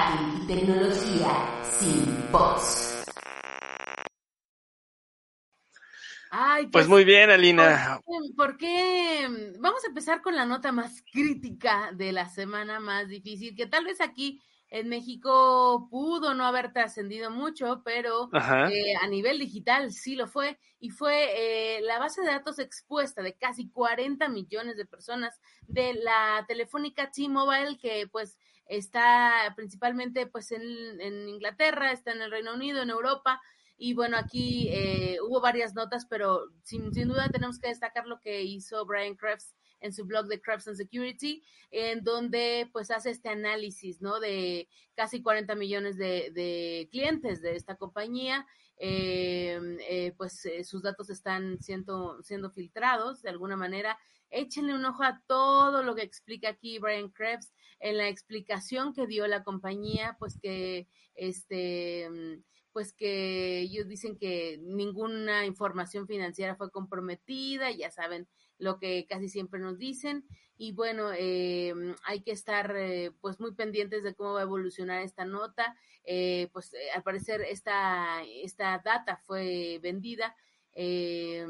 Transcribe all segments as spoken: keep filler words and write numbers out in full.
portátil y tecnología sin voz. Ay, pues muy bien, Alina. Porque vamos a empezar con la nota más crítica de la semana más difícil, que tal vez aquí en México pudo no haber trascendido mucho, pero eh, a nivel digital sí lo fue, y fue eh, la base de datos expuesta de casi cuarenta millones de personas de la telefónica T-Mobile, que pues está principalmente pues en, en Inglaterra, está en el Reino Unido, en Europa, y bueno, aquí eh, hubo varias notas, pero sin, sin duda tenemos que destacar lo que hizo Brian Krebs en su blog de Krebs on Security, en donde pues hace este análisis, ¿no?, de casi cuarenta millones de, de clientes de esta compañía. Eh, eh, pues eh, sus datos están siendo, siendo filtrados de alguna manera. Échenle un ojo a todo lo que explica aquí Brian Krebs en la explicación que dio la compañía, pues que este... pues que ellos dicen que ninguna información financiera fue comprometida, ya saben lo que casi siempre nos dicen, y bueno, eh, hay que estar eh, pues muy pendientes de cómo va a evolucionar esta nota, eh, pues eh, al parecer esta, esta data fue vendida, eh,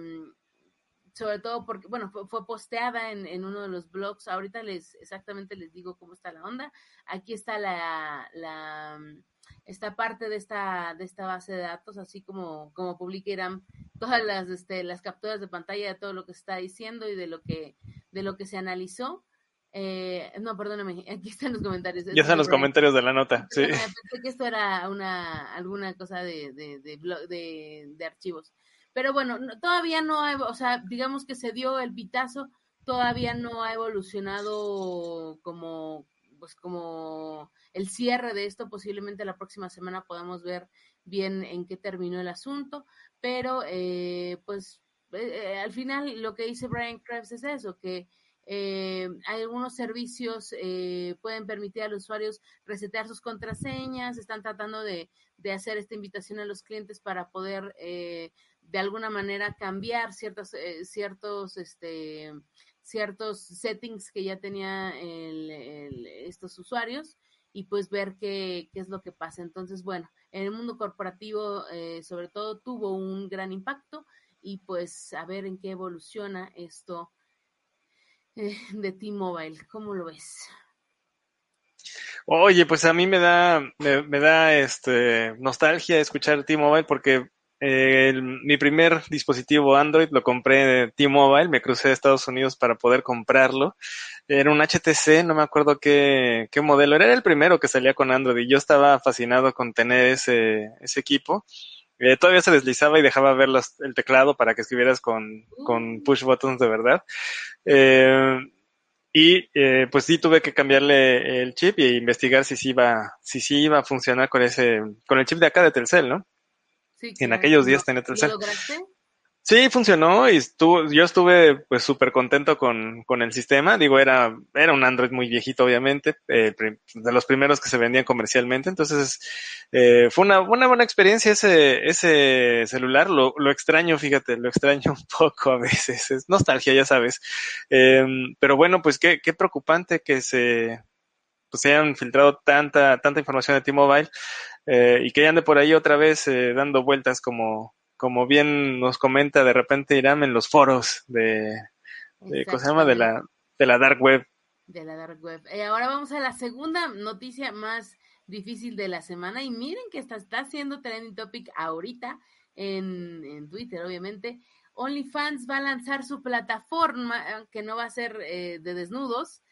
sobre todo porque, bueno, fue, fue posteada en, en uno de los blogs. Ahorita les exactamente les digo cómo está la onda. Aquí está la... la esta parte de esta de esta base de datos, así como, como publicarán todas las este, las capturas de pantalla de todo lo que se está diciendo y de lo que de lo que se analizó. Eh, no, perdóname, aquí están los comentarios. Ya están los comentarios de la nota, sí. Pensé que esto era una alguna cosa de de de, blog, de, de archivos. Pero bueno, no, todavía no hay, o sea, digamos que se dio el pitazo, todavía no ha evolucionado como pues como el cierre de esto. Posiblemente la próxima semana podamos ver bien en qué terminó el asunto, pero eh, pues eh, al final lo que dice Brian Krebs es eso, que eh, algunos servicios eh, pueden permitir a los usuarios resetear sus contraseñas. Están tratando de, de hacer esta invitación a los clientes para poder eh, de alguna manera cambiar ciertos, eh, ciertos este, ciertos settings que ya tenían estos usuarios, y pues ver qué, qué es lo que pasa. Entonces, bueno, en el mundo corporativo eh, sobre todo tuvo un gran impacto, y pues a ver en qué evoluciona esto eh, de T-Mobile. ¿Cómo lo ves? Oye, pues a mí me da, me, me da este nostalgia escuchar T-Mobile, porque eh, el, mi primer dispositivo Android lo compré de T-Mobile. Me crucé a Estados Unidos para poder comprarlo. Era un H T C, no me acuerdo qué, qué modelo. Era el primero que salía con Android, y yo estaba fascinado con tener ese, ese equipo. Eh, todavía se deslizaba y dejaba ver los, el teclado para que escribieras con, con push buttons de verdad. Eh, y eh, pues sí tuve que cambiarle el chip e investigar si sí iba, si sí iba a funcionar con ese, con el chip de acá de Telcel, ¿no? Sí, en aquellos días tenía Telcel. ¿Lo lograste? Sí, funcionó, y estuvo, yo estuve pues súper contento con, con el sistema. Digo, era, era un Android muy viejito, obviamente, eh, de los primeros que se vendían comercialmente. Entonces, eh, fue una, una buena experiencia ese, ese celular. Lo, lo extraño, fíjate, lo extraño un poco a veces. Es nostalgia, ya sabes. Eh, pero bueno, pues qué, qué preocupante que se, pues se hayan filtrado tanta, tanta información de T-Mobile, eh, y que ande por ahí otra vez, eh, dando vueltas como, como bien nos comenta de repente Iram en los foros de, de ¿cómo se llama? De la, de la dark web. De la dark web. Eh, ahora vamos a la segunda noticia más difícil de la semana, y miren que está, está siendo trending topic ahorita en, en Twitter, obviamente. OnlyFans va a lanzar su plataforma, que no va a ser eh, de desnudos,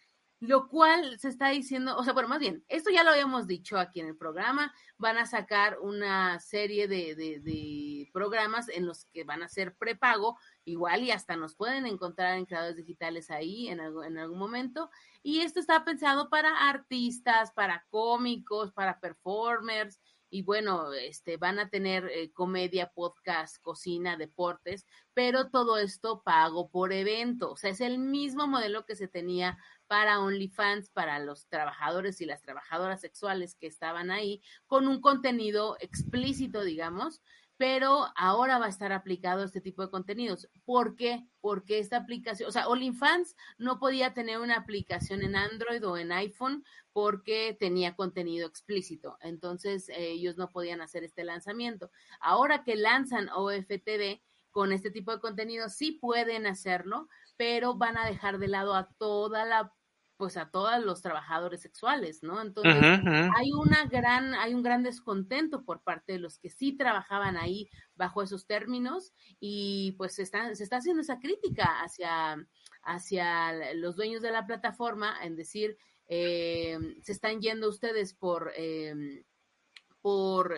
lo cual se está diciendo, o sea, bueno, más bien, esto ya lo habíamos dicho aquí en el programa. Van a sacar una serie de, de, de programas en los que van a hacer prepago, igual y hasta nos pueden encontrar en Creadores Digitales ahí en, algo, en algún momento, y esto está pensado para artistas, para cómicos, para performers, y bueno, este van a tener eh, comedia, podcast, cocina, deportes, pero todo esto pago por evento. O sea, es el mismo modelo que se tenía para OnlyFans, para los trabajadores y las trabajadoras sexuales que estaban ahí, con un contenido explícito, digamos, pero ahora va a estar aplicado este tipo de contenidos. ¿Por qué? Porque esta aplicación, o sea, OnlyFans no podía tener una aplicación en Android o en iPhone porque tenía contenido explícito. Entonces, eh, ellos no podían hacer este lanzamiento. Ahora que lanzan O F T V con este tipo de contenido, sí pueden hacerlo, pero van a dejar de lado a toda la pues a todos los trabajadores sexuales, ¿no? Entonces, uh-huh, uh-huh. hay una gran, hay un gran descontento por parte de los que sí trabajaban ahí bajo esos términos, y pues se está, se está haciendo esa crítica hacia, hacia los dueños de la plataforma, en decir, eh, se están yendo ustedes por, eh, por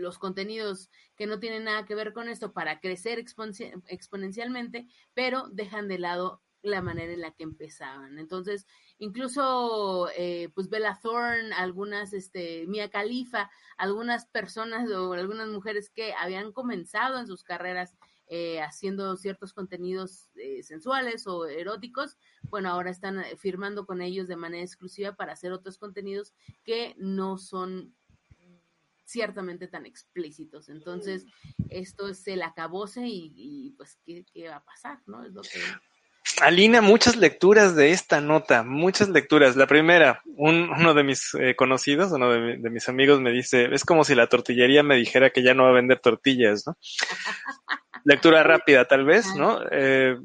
los contenidos que no tienen nada que ver con esto para crecer expon- exponencialmente, pero dejan de lado la manera en la que empezaban. Entonces, incluso eh, pues Bella Thorne, algunas, este, Mia Khalifa, algunas personas o algunas mujeres que habían comenzado en sus carreras eh, haciendo ciertos contenidos eh, sensuales o eróticos, bueno, ahora están firmando con ellos de manera exclusiva para hacer otros contenidos que no son ciertamente tan explícitos. Entonces, esto es el acabose y, y pues, ¿qué, qué va a pasar? ¿No? Es lo que... Alina, muchas lecturas de esta nota, muchas lecturas. La primera, un, uno de mis eh, conocidos, uno de, de mis amigos me dice, es como si la tortillería me dijera que ya no va a vender tortillas, ¿no? Lectura rápida, tal vez, ¿no? Eh,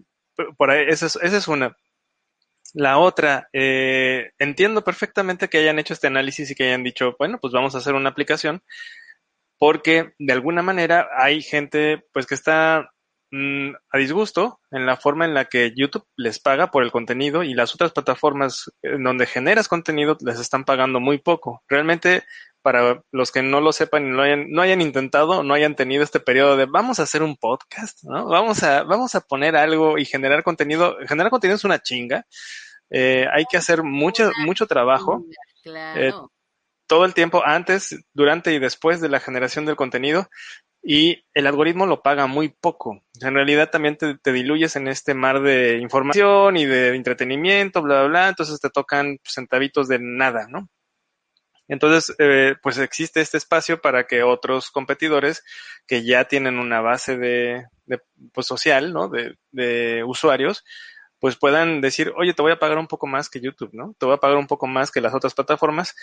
por ahí, esa es, esa es una. La otra, eh, entiendo perfectamente que hayan hecho este análisis y que hayan dicho, bueno, pues vamos a hacer una aplicación, porque de alguna manera hay gente pues que está... a disgusto en la forma en la que YouTube les paga por el contenido y las otras plataformas en donde generas contenido les están pagando muy poco. Realmente, para los que no lo sepan y no hayan, no hayan intentado, no hayan tenido este periodo de vamos a hacer un podcast, ¿no? Vamos a, vamos a poner algo y generar contenido. Generar contenido es una chinga. Eh, hay que hacer mucho, mucho trabajo. Claro. Eh, todo el tiempo antes, durante y después de la generación del contenido. Y el algoritmo lo paga muy poco. En realidad también te, te diluyes en este mar de información y de entretenimiento, bla, bla, bla. Entonces te tocan centavitos de nada, ¿no? Entonces, eh, pues existe este espacio para que otros competidores que ya tienen una base de, de pues social, ¿no? De, de usuarios, pues puedan decir, oye, te voy a pagar un poco más que YouTube, ¿no? Te voy a pagar un poco más que las otras plataformas.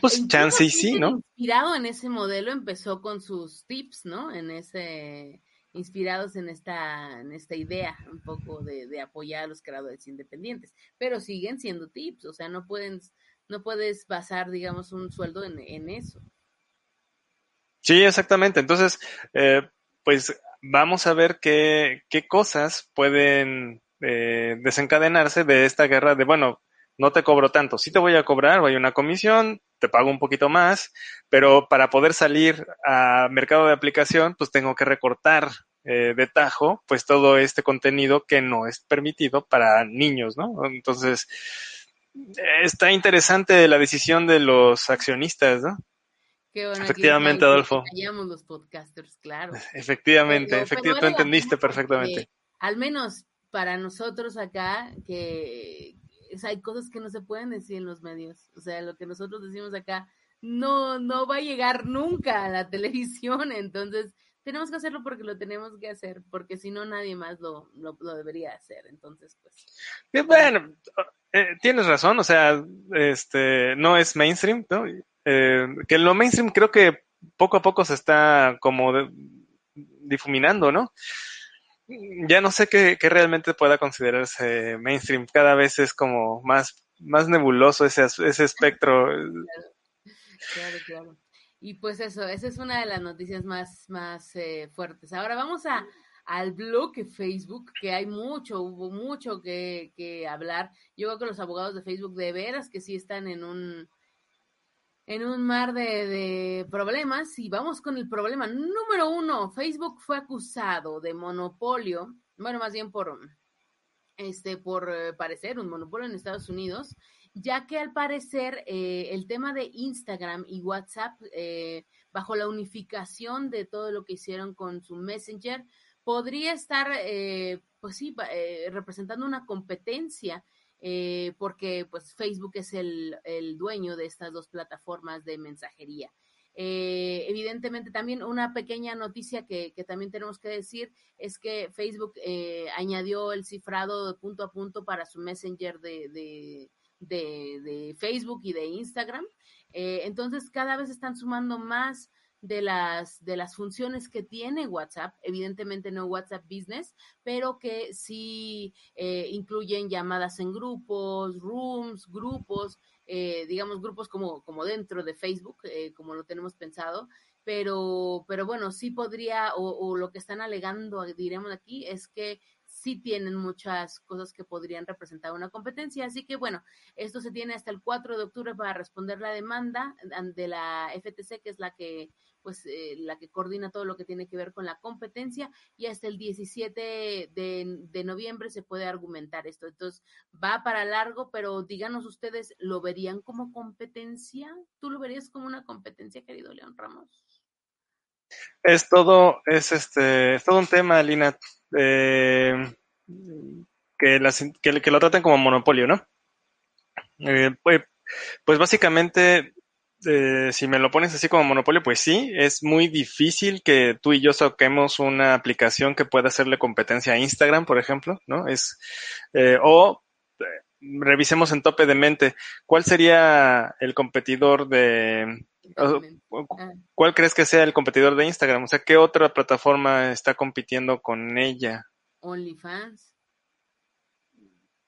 Pues chance y sí, ¿no? Inspirado en ese modelo empezó con sus tips, ¿no? En ese, inspirados en esta, en esta idea un poco de, de apoyar a los creadores independientes, pero siguen siendo tips, o sea, no pueden, no puedes basar, digamos, un sueldo en, en eso. Sí, exactamente. Entonces, eh, pues vamos a ver qué, qué cosas pueden eh, desencadenarse de esta guerra de, bueno, no te cobro tanto, sí te voy a cobrar, hay una comisión, te pago un poquito más, pero para poder salir a mercado de aplicación, pues tengo que recortar eh, de tajo, pues todo este contenido que no es permitido para niños, ¿no? Entonces, está interesante la decisión de los accionistas, ¿no? Qué bueno, efectivamente, Adolfo. Callamos los podcasters, claro. Efectivamente, pero, efectivamente, pero tú entendiste perfectamente. Al menos para nosotros acá, que... O sea, hay cosas que no se pueden decir en los medios. O sea, lo que nosotros decimos acá no, no va a llegar nunca a la televisión. Entonces, tenemos que hacerlo porque lo tenemos que hacer, porque si no, nadie más lo, lo, lo debería hacer. Entonces, pues... Bien, bueno, eh, tienes razón. O sea, este no es mainstream, ¿no? Eh, que lo mainstream creo que poco a poco se está como de, difuminando, ¿no? Ya no sé qué, qué realmente pueda considerarse mainstream. Cada vez es como más, más nebuloso ese, ese espectro. Claro, claro, claro. Y pues eso, esa es una de las noticias más, más eh, fuertes. Ahora vamos a, al bloque Facebook, que hay mucho, hubo mucho que, que hablar. Yo creo que los abogados de Facebook de veras que sí están en un... en un mar de, de problemas, y vamos con el problema número uno. Facebook fue acusado de monopolio, bueno, más bien por, este, por eh, parecer un monopolio en Estados Unidos, ya que al parecer eh, el tema de Instagram y WhatsApp, eh, bajo la unificación de todo lo que hicieron con su Messenger, podría estar, eh, pues sí, eh, representando una competencia. Eh, porque pues Facebook es el, el dueño de estas dos plataformas de mensajería. Eh, evidentemente también una pequeña noticia que, que también tenemos que decir es que Facebook eh, añadió el cifrado de punto a punto para su Messenger de, de, de, de Facebook y de Instagram. Eh, entonces cada vez están sumando más de las de las funciones que tiene WhatsApp, evidentemente no WhatsApp Business, pero que sí eh, incluyen llamadas en grupos, rooms, grupos, eh, digamos grupos como, como dentro de Facebook, eh, como lo tenemos pensado, pero pero bueno, sí podría, o, o lo que están alegando, diremos aquí, es que sí tienen muchas cosas que podrían representar una competencia. Así que, bueno, esto se tiene hasta el cuatro de octubre para responder la demanda de la F T C, que es la que pues eh, la que coordina todo lo que tiene que ver con la competencia, y hasta el diecisiete de noviembre se puede argumentar esto. Entonces, va para largo, pero díganos ustedes, ¿lo verían como competencia? ¿Tú lo verías como una competencia, querido León Ramos? Es todo, es este, es todo un tema, Lina, eh, que, las, que, que lo tratan como monopolio, ¿no? Eh, pues, pues básicamente, eh, si me lo pones así como monopolio, pues sí, es muy difícil que tú y yo saquemos una aplicación que pueda hacerle competencia a Instagram, por ejemplo, ¿no? Es eh, o eh, revisemos en tope de mente, ¿cuál sería el competidor de... ¿Cuál crees que sea el competidor de Instagram? O sea, ¿qué otra plataforma está compitiendo con ella? OnlyFans.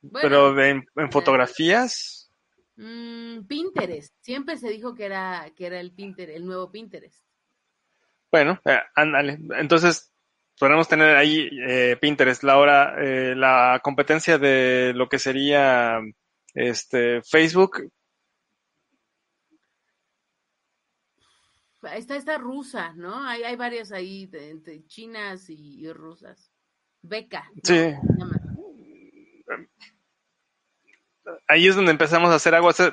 Bueno, ¿pero de, en, en fotografías? Mmm, Pinterest. Siempre se dijo que era, que era el Pinterest, el nuevo Pinterest. Bueno, eh, ándale. Entonces, podemos tener ahí eh, Pinterest. La, hora, eh, la competencia de lo que sería este Facebook... Está esta rusa, ¿no? Hay, hay varias ahí, de, de chinas y, y rusas. Beca. Sí. Ahí es donde empezamos a hacer agua. O sea,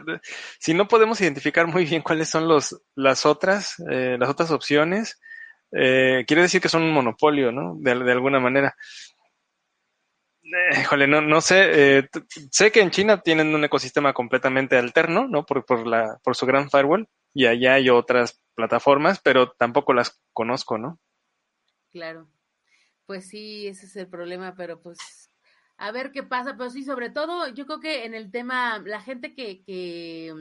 si no podemos identificar muy bien cuáles son los las otras, eh, las otras opciones, eh, quiere decir que son un monopolio, ¿no? De, de alguna manera. Eh, híjole, no, no sé. Eh, sé que en China tienen un ecosistema completamente alterno, ¿no? Por, por, la, por su gran firewall. Y allá hay otras plataformas, pero tampoco las conozco, ¿no? Claro. Pues sí, ese es el problema, pero pues a ver qué pasa. Pero sí, sobre todo, yo creo que en el tema, la gente que, que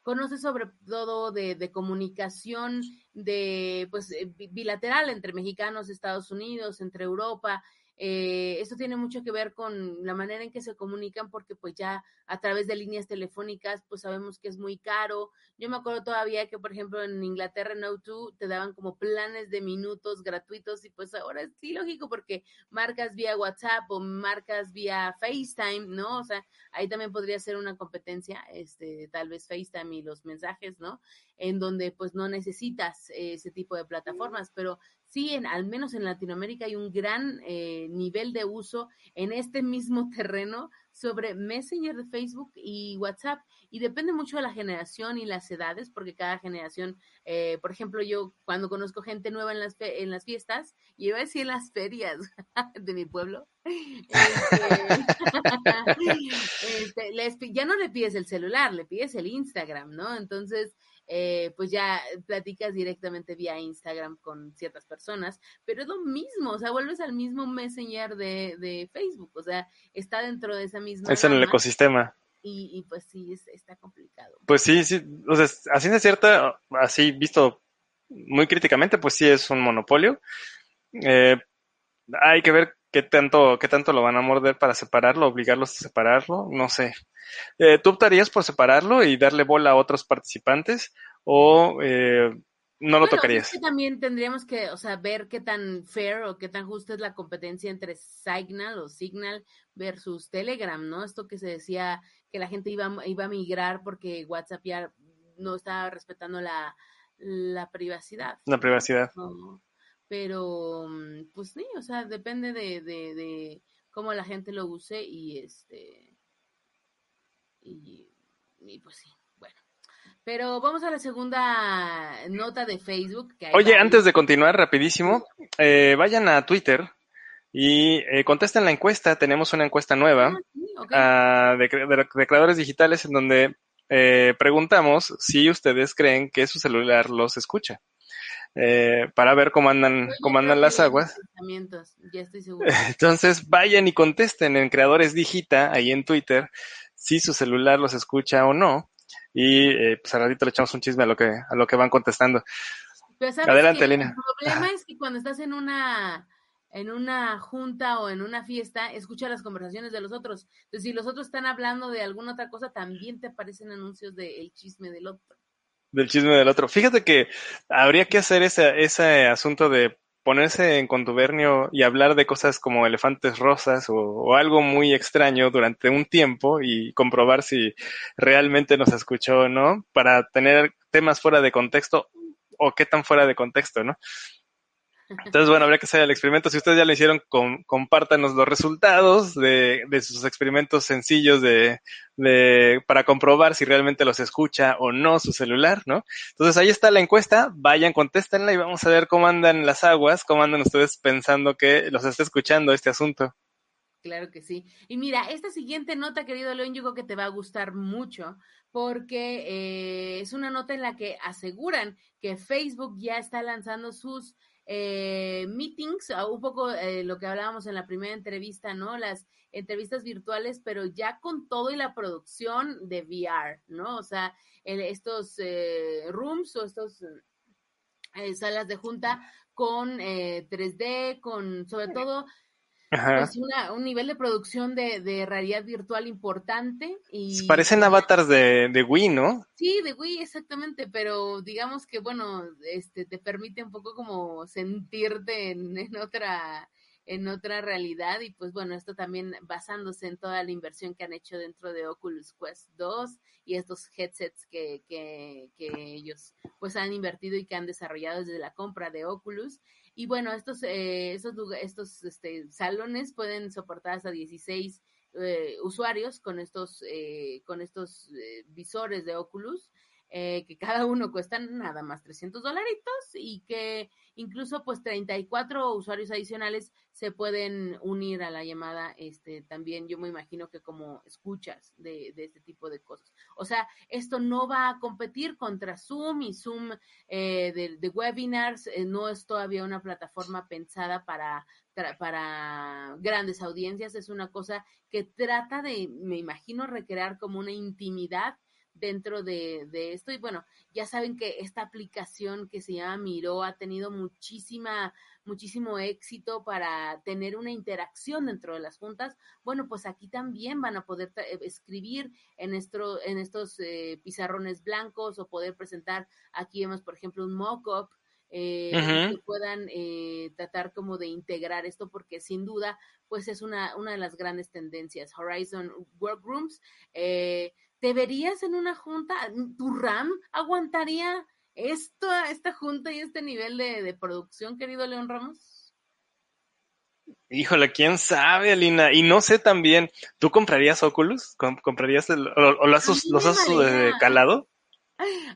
conoce sobre todo de, de comunicación de pues bilateral entre mexicanos, Estados Unidos, entre Europa... Eh, esto tiene mucho que ver con la manera en que se comunican, porque pues ya a través de líneas telefónicas pues sabemos que es muy caro. Yo me acuerdo todavía que, por ejemplo, en Inglaterra en O dos te daban como planes de minutos gratuitos, y pues ahora es ilógico porque marcas vía WhatsApp o marcas vía FaceTime, ¿no? O sea, ahí también podría ser una competencia, este, tal vez FaceTime y los mensajes, ¿no? En donde pues no necesitas eh, ese tipo de plataformas, pero sí, en, al menos en Latinoamérica hay un gran eh, nivel de uso en este mismo terreno sobre Messenger de Facebook y WhatsApp, y depende mucho de la generación y las edades, porque cada generación, eh, por ejemplo, yo cuando conozco gente nueva en las fe, en las fiestas, y iba a decir en las ferias de mi pueblo, este, este, les, ya no le pides el celular, le pides el Instagram, ¿no? Entonces... Eh, pues ya platicas directamente vía Instagram con ciertas personas, pero es lo mismo, o sea, vuelves al mismo Messenger de, de Facebook, o sea, está dentro de esa misma... Es en el ecosistema. Y, y pues sí, es, está complicado. Pues sí, sí, o sea, así es cierta, así visto muy críticamente, pues sí es un monopolio. Eh, hay que ver qué tanto, qué tanto lo van a morder para separarlo, obligarlos a separarlo, no sé. Eh, ¿Tú optarías por separarlo y darle bola a otros participantes o eh, no lo bueno, tocarías? Es que también tendríamos que, o sea, ver qué tan fair o qué tan justa es la competencia entre Signal o Signal versus Telegram, ¿no? Esto que se decía que la gente iba, iba a migrar porque WhatsApp ya no estaba respetando la, la privacidad. La privacidad. No, pero, pues sí, o sea, depende de, de, de cómo la gente lo use y este... Y, y pues sí, bueno. Pero vamos a la segunda nota de Facebook. Que hay Oye, varios... antes de continuar, rapidísimo, eh, vayan a Twitter y eh, contesten la encuesta. Tenemos una encuesta nueva ah, sí, okay. uh, de, de, de Creadores Digitales en donde eh, preguntamos si ustedes creen que su celular los escucha. Eh, para ver cómo andan, cómo andan las aguas. Ya estoy seguro. Entonces vayan y contesten en Creadores Digita, ahí en Twitter, si su celular los escucha o no. Y eh, pues al ratito le echamos un chisme a lo que, a lo que van contestando. Pero ¿sabes? Adelante, Lina. El problema ah. es que cuando estás en una, en una junta o en una fiesta, escucha las conversaciones de los otros. Entonces, si los otros están hablando de alguna otra cosa, también te aparecen anuncios del chisme del otro. Del chisme del otro. Fíjate que habría que hacer ese, ese asunto de ponerse en contubernio y hablar de cosas como elefantes rosas o, o algo muy extraño durante un tiempo y comprobar si realmente nos escuchó o no, para tener temas fuera de contexto o qué tan fuera de contexto, ¿no? Entonces, bueno, habría que hacer el experimento. Si ustedes ya lo hicieron, com- compártanos los resultados de, de sus experimentos sencillos de, de para comprobar si realmente los escucha o no su celular, ¿no? Entonces, ahí está la encuesta. Vayan, contéstenla y vamos a ver cómo andan las aguas, cómo andan ustedes pensando que los está escuchando este asunto. Claro que sí. Y mira, esta siguiente nota, querido León, yo creo que te va a gustar mucho porque eh, es una nota en la que aseguran que Facebook ya está lanzando sus Eh, meetings, un poco eh, lo que hablábamos en la primera entrevista, ¿no? Las entrevistas virtuales, pero ya con todo y la producción de V R, ¿no? O sea, el, estos eh, rooms o estos eh, salas de junta con eh, tres D, con sobre todo pues, una, un nivel de producción de, de realidad virtual importante. Y parecen avatars de, de Wii, ¿no? Sí, de Wii, exactamente, pero digamos que, bueno, este te permite un poco como sentirte en, en otra en otra realidad y pues bueno, esto también basándose en toda la inversión que han hecho dentro de Oculus Quest dos y estos headsets que, que, que ellos pues han invertido y que han desarrollado desde la compra de Oculus. Y bueno, estos eh, estos, estos este, salones pueden soportar hasta dieciséis eh, usuarios con estos eh, con estos eh, visores de Oculus, eh, que cada uno cuestan nada más trescientos dolaritos y que incluso pues treinta y cuatro usuarios adicionales se pueden unir a la llamada, este también yo me imagino que como escuchas de, de este tipo de cosas. O sea, esto no va a competir contra Zoom y Zoom eh, de, de webinars, eh, no es todavía una plataforma pensada para, para grandes audiencias, es una cosa que trata de, me imagino, recrear como una intimidad dentro de, de esto. Y bueno, ya saben que esta aplicación que se llama Miro ha tenido muchísima, muchísimo éxito para tener una interacción dentro de las juntas. Bueno, pues aquí también van a poder tra- escribir en, esto, en estos eh, pizarrones blancos o poder presentar, aquí vemos por ejemplo un mock-up, eh, uh-huh. que puedan eh, tratar como de integrar esto, porque sin duda pues es una, una de las grandes tendencias. Horizon Workrooms, eh, ¿te verías en una junta? ¿Tu RAM aguantaría esto, esta junta y este nivel de, de producción, querido León Ramos? Híjole, quién sabe, Alina. Y no sé también, ¿tú comprarías Oculus? ¿Comprarías el, o, o los has, los has calado?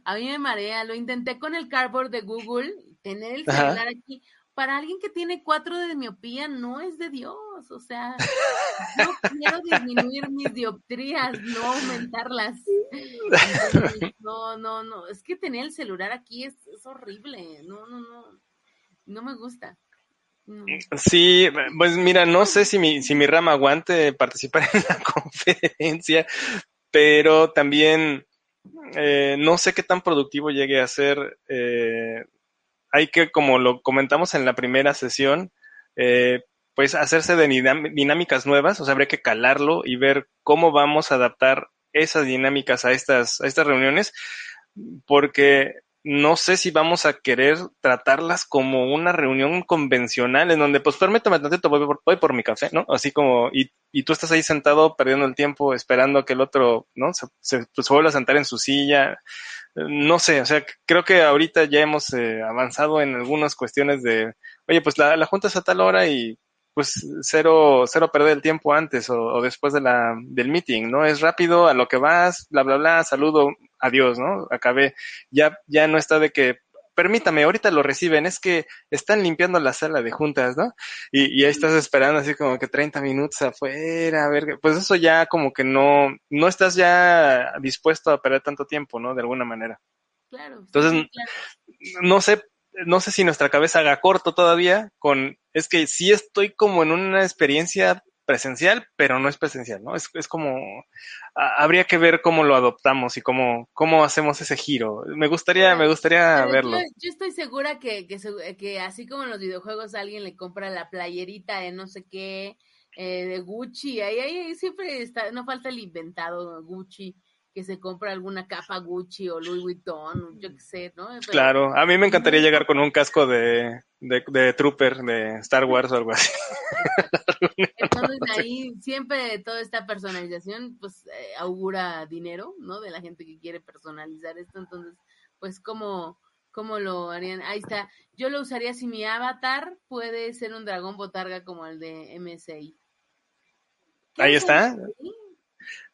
A mí me marea. Lo intenté con el cardboard de Google, tener el celular Ajá. aquí. Para alguien que tiene cuatro de miopía, no es de Dios, o sea, no quiero disminuir mis dioptrías, no aumentarlas. Entonces, no, no, no, es que tener el celular aquí es, es horrible, no, no, no, no me gusta. No. Sí, pues mira, no sé si mi, si mi rama aguante participar en la conferencia, pero también eh, no sé qué tan productivo llegue a ser. Eh, Hay que, como lo comentamos en la primera sesión, eh, pues hacerse de dinámicas nuevas, o sea, habría que calarlo y ver cómo vamos a adaptar esas dinámicas a estas, a estas reuniones, porque no sé si vamos a querer tratarlas como una reunión convencional en donde, pues, permítame tantito, voy por, voy por mi café, ¿no? Así como, y, y tú estás ahí sentado perdiendo el tiempo esperando a que el otro, ¿no? Se, se, pues, vuelva a sentar en su silla. No sé, o sea, creo que ahorita ya hemos eh, avanzado en algunas cuestiones de, oye, pues la, la junta es a tal hora y pues cero, cero perder el tiempo antes o, o después de la, del meeting, ¿no? Es rápido, a lo que vas, bla, bla, bla, saludo, adiós, ¿no? Acabé. Ya, ya no está de que permítame, ahorita lo reciben, es que están limpiando la sala de juntas, ¿no? Y, y ahí estás esperando así como que treinta minutos afuera, a ver, pues eso ya como que no, no estás ya dispuesto a perder tanto tiempo, ¿no? De alguna manera. Claro. Entonces, sí, claro. no sé, no sé si nuestra cabeza haga corto todavía con, es que sí estoy como en una experiencia presencial, pero no es presencial, ¿no? Es, es como, a, habría que ver cómo lo adoptamos y cómo, cómo hacemos ese giro. Me gustaría, me gustaría pero verlo. Yo, yo estoy segura que, que, que así como en los videojuegos alguien le compra la playerita de no sé qué, eh, de Gucci, ahí, ahí siempre está, no falta el inventado Gucci, que se compra alguna capa Gucci o Louis Vuitton, yo qué sé, ¿no? Pero, claro, a mí me encantaría llegar con un casco de, de, de Trooper, de Star Wars o algo así. Entonces ahí siempre toda esta personalización, pues, eh, augura dinero, ¿no? De la gente que quiere personalizar esto, entonces, pues, ¿cómo, cómo lo harían? Ahí está, yo lo usaría si mi avatar puede ser un dragón botarga como el de M S I. Ahí está. ¿Sí?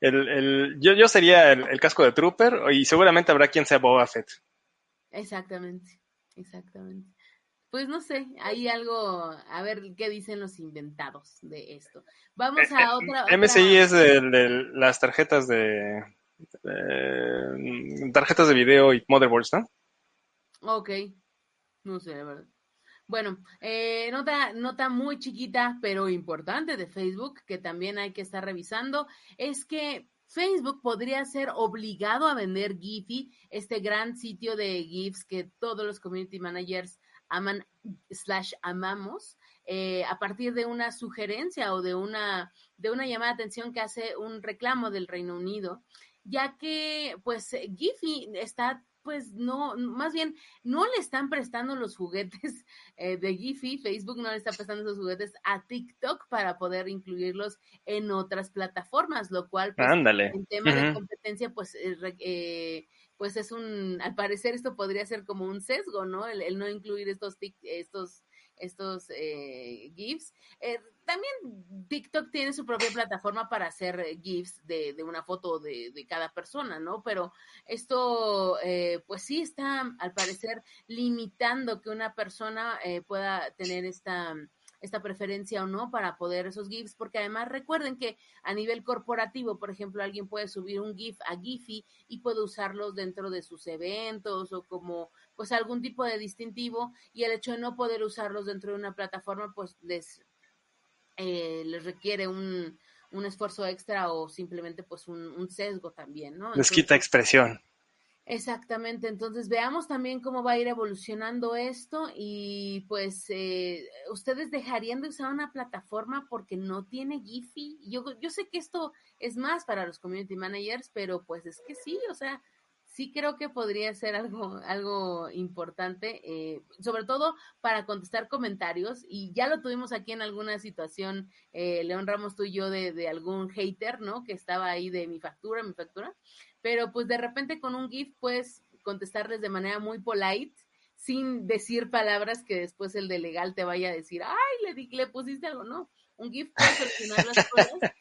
El, el, yo, yo sería el, el casco de Trooper y seguramente habrá quien sea Boba Fett. Exactamente, exactamente. Pues no sé, hay algo, a ver qué dicen los inventados de esto. Vamos a otra... Eh, M S I otra... es el de las tarjetas de... Eh, tarjetas de video y motherboards, ¿no? Ok, no sé, la verdad. Bueno, eh, nota, nota muy chiquita pero importante de Facebook que también hay que estar revisando es que Facebook podría ser obligado a vender Giphy, este gran sitio de GIFs que todos los community managers aman slash amamos, eh, a partir de una sugerencia o de una, de una llamada de atención que hace un reclamo del Reino Unido, ya que pues Giphy está... pues no, más bien, no le están prestando los juguetes eh, de Giphy, Facebook no le está prestando esos juguetes a TikTok para poder incluirlos en otras plataformas, lo cual, pues, en tema uh-huh. de competencia, pues, eh, pues es un, al parecer esto podría ser como un sesgo, ¿no? El, el no incluir estos tic, estos estos eh, GIFs. Eh, también TikTok tiene su propia plataforma para hacer GIFs de, de una foto de, de cada persona, ¿no? Pero esto, eh, pues sí está, al parecer, limitando que una persona eh, pueda tener esta, esta preferencia o no para poder esos GIFs, porque además recuerden que a nivel corporativo, por ejemplo, alguien puede subir un GIF a Giphy y puede usarlos dentro de sus eventos o como... pues algún tipo de distintivo, y el hecho de no poder usarlos dentro de una plataforma, pues les, eh, les requiere un, un esfuerzo extra o simplemente pues un, un sesgo también, ¿no? Entonces, les quita expresión. Exactamente, entonces veamos también cómo va a ir evolucionando esto y pues eh, ¿ustedes dejarían de usar una plataforma porque no tiene Giphy? Yo, yo sé que esto es más para los community managers, pero pues es que sí, o sea, sí creo que podría ser algo, algo importante, eh, sobre todo para contestar comentarios, y ya lo tuvimos aquí en alguna situación, eh, León Ramos, tú y yo, de, de algún hater, ¿no? Que estaba ahí de mi factura, mi factura, pero pues de repente con un GIF puedes contestarles de manera muy polite, sin decir palabras que después el de legal te vaya a decir, ay, le, di, le pusiste algo, no, un GIF puede solucionar las cosas,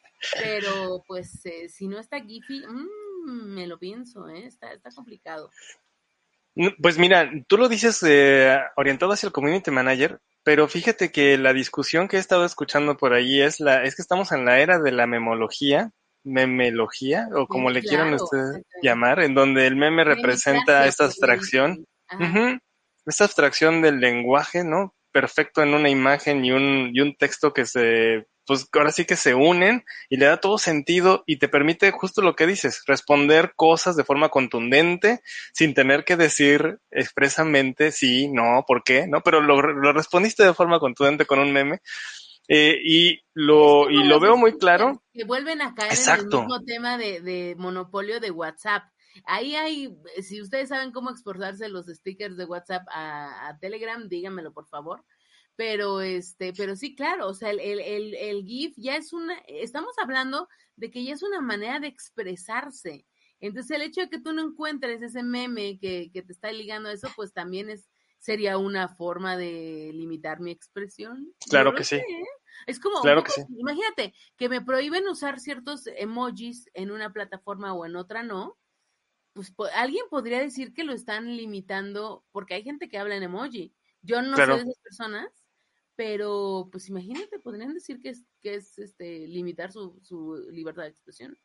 pero pues eh, si no está Giphy, mmm, me lo pienso, ¿eh? Está, está complicado. Pues mira, tú lo dices eh, orientado hacia el community manager, pero fíjate que la discusión que he estado escuchando por ahí es la es que estamos en la era de la memología, memelogía, o como sí, le claro, quieran ustedes llamar, en donde el meme representa esta abstracción, uh-huh, esta abstracción del lenguaje, ¿no? Perfecto en una imagen y un, y un texto que se... pues ahora sí que se unen y le da todo sentido y te permite justo lo que dices, responder cosas de forma contundente sin tener que decir expresamente sí, no, por qué, ¿no? Pero lo, lo respondiste de forma contundente con un meme eh, y lo y lo veo muy claro. Que vuelven a caer Exacto. en el mismo tema de, de monopolio de WhatsApp. Ahí hay, si ustedes saben cómo exportarse los stickers de WhatsApp a, a Telegram, díganmelo por favor. Pero este, pero sí, claro, o sea, el, el, el, el GIF ya es una, estamos hablando de que ya es una manera de expresarse. Entonces, el hecho de que tú no encuentres ese meme que, que te está ligando a eso, pues también es, sería una forma de limitar mi expresión. Claro que sí. Sé, ¿eh? Es como, claro que sí. Imagínate, que me prohíben usar ciertos emojis en una plataforma o en otra no. pues po- alguien podría decir que lo están limitando, porque hay gente que habla en emoji. Yo no claro. soy de esas personas, pero pues imagínate, podrían decir que es, que es este limitar su, su libertad de expresión.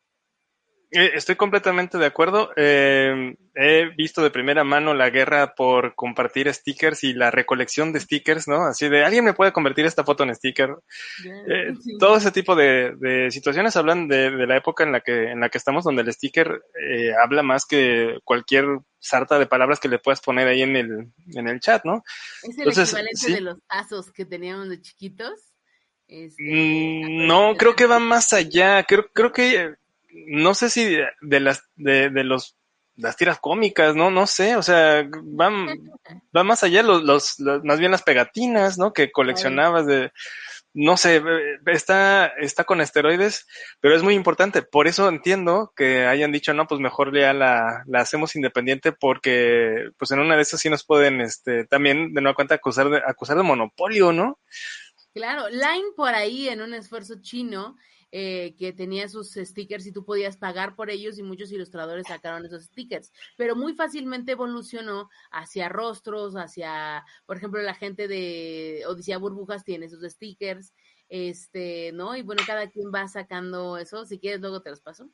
Estoy completamente de acuerdo. Eh, he visto de primera mano la guerra por compartir stickers y la recolección de stickers, ¿no? Así de, ¿alguien me puede convertir esta foto en sticker? Yeah, eh, sí. Todo ese tipo de, de situaciones hablan de, de la época en la que en la que estamos, donde el sticker eh, habla más que cualquier sarta de palabras que le puedas poner ahí en el en el chat, ¿no? Es el Entonces, equivalente sí. de los tazos que teníamos de chiquitos. Este, no, creo que va más allá. Creo, creo que... No sé si de, de las de, de los las tiras cómicas, no no sé, o sea, van va más allá los, los los más bien las pegatinas, ¿no? Que coleccionabas de no sé, está está con esteroides, pero es muy importante, por eso entiendo que hayan dicho, no, pues mejor ya la la hacemos independiente, porque pues en una de esas sí nos pueden este también de nueva cuenta acusar de acusar de monopolio, ¿no? Claro, Line por ahí en un esfuerzo chino Eh, que tenía sus stickers y tú podías pagar por ellos, y muchos ilustradores sacaron esos stickers, pero muy fácilmente evolucionó hacia rostros, hacia, por ejemplo, la gente de Odisea Burbujas tiene sus stickers, este, ¿no? Y bueno, cada quien va sacando eso, si quieres luego te los paso,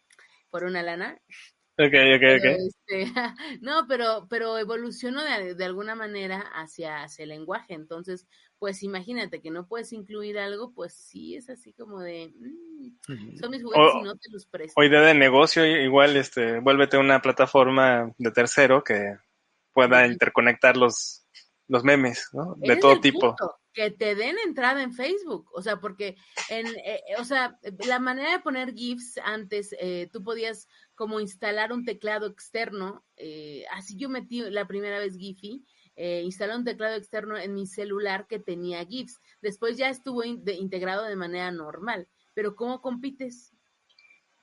por una lana. Ok, ok, ok. Este, no, pero, pero evolucionó de, de alguna manera hacia, hacia el lenguaje. Entonces, pues imagínate que no puedes incluir algo, pues sí es así como de, mmm, son mis juguetes o, y no te los presto. O idea de negocio, igual, este, vuélvete una plataforma de tercero que pueda sí. interconectar los, los memes, ¿no? De todo el tipo. Punto, que te den entrada en Facebook, o sea, porque, en, eh, o sea, la manera de poner GIFs antes, eh, tú podías como instalar un teclado externo, eh, así yo metí la primera vez Giphy, eh, instalé un teclado externo en mi celular que tenía GIFs, después ya estuvo in- de, integrado de manera normal, pero ¿cómo compites?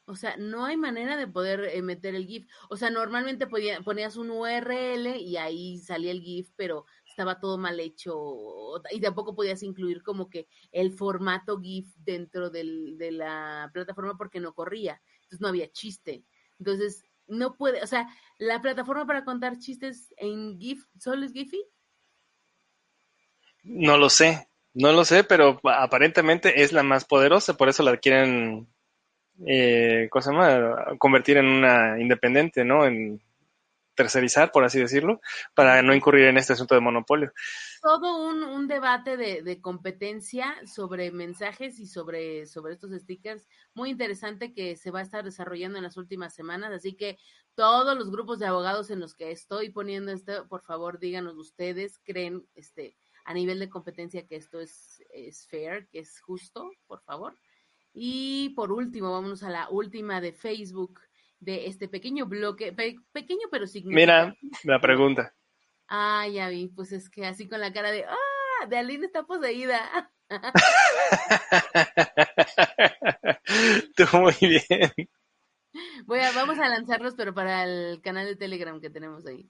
O sea, no hay manera de poder eh, meter el GIF, o sea, normalmente podía, ponías un U R L y ahí salía el GIF, pero estaba todo mal hecho y tampoco podías incluir como que el formato GIF dentro del, de la plataforma porque no corría, entonces no había chiste. Entonces, no puede, o sea, la plataforma para contar chistes en GIF, ¿solo es Giphy? No lo sé, no lo sé, pero aparentemente es la más poderosa, por eso la quieren, eh, ¿cómo se llama? Convertir en una independiente, ¿no? En tercerizar, por así decirlo, para no incurrir en este asunto de monopolio. Todo un, un debate de, de competencia sobre mensajes y sobre, sobre estos stickers muy interesante que se va a estar desarrollando en las últimas semanas, así que todos los grupos de abogados en los que estoy poniendo esto, por favor, díganos ustedes, ¿creen este a nivel de competencia que esto es, es fair, que es justo? Por favor. Y por último, vámonos a la última de Facebook, de este pequeño bloque, pe- pequeño pero significativo. Mira, la pregunta. Ah, ya vi, pues es que así con la cara de, ah, de Aline está poseída. Tú muy bien. Voy a, vamos a lanzarlos, pero para el canal de Telegram que tenemos ahí.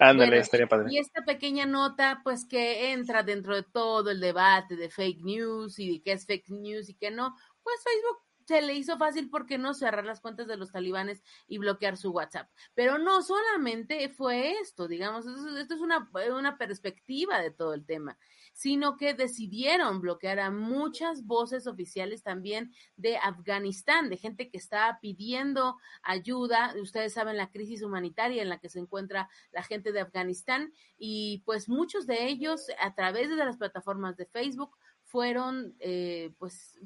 Ándale, bueno, estaría padre. Y esta pequeña nota, pues que entra dentro de todo el debate de fake news y de qué es fake news y qué no, pues Facebook se le hizo fácil, ¿por qué no?, cerrar las cuentas de los talibanes y bloquear su WhatsApp. Pero no solamente fue esto, digamos, esto es una, una perspectiva de todo el tema, sino que decidieron bloquear a muchas voces oficiales también de Afganistán, de gente que estaba pidiendo ayuda. Ustedes saben la crisis humanitaria en la que se encuentra la gente de Afganistán y pues muchos de ellos a través de las plataformas de Facebook fueron, eh, pues,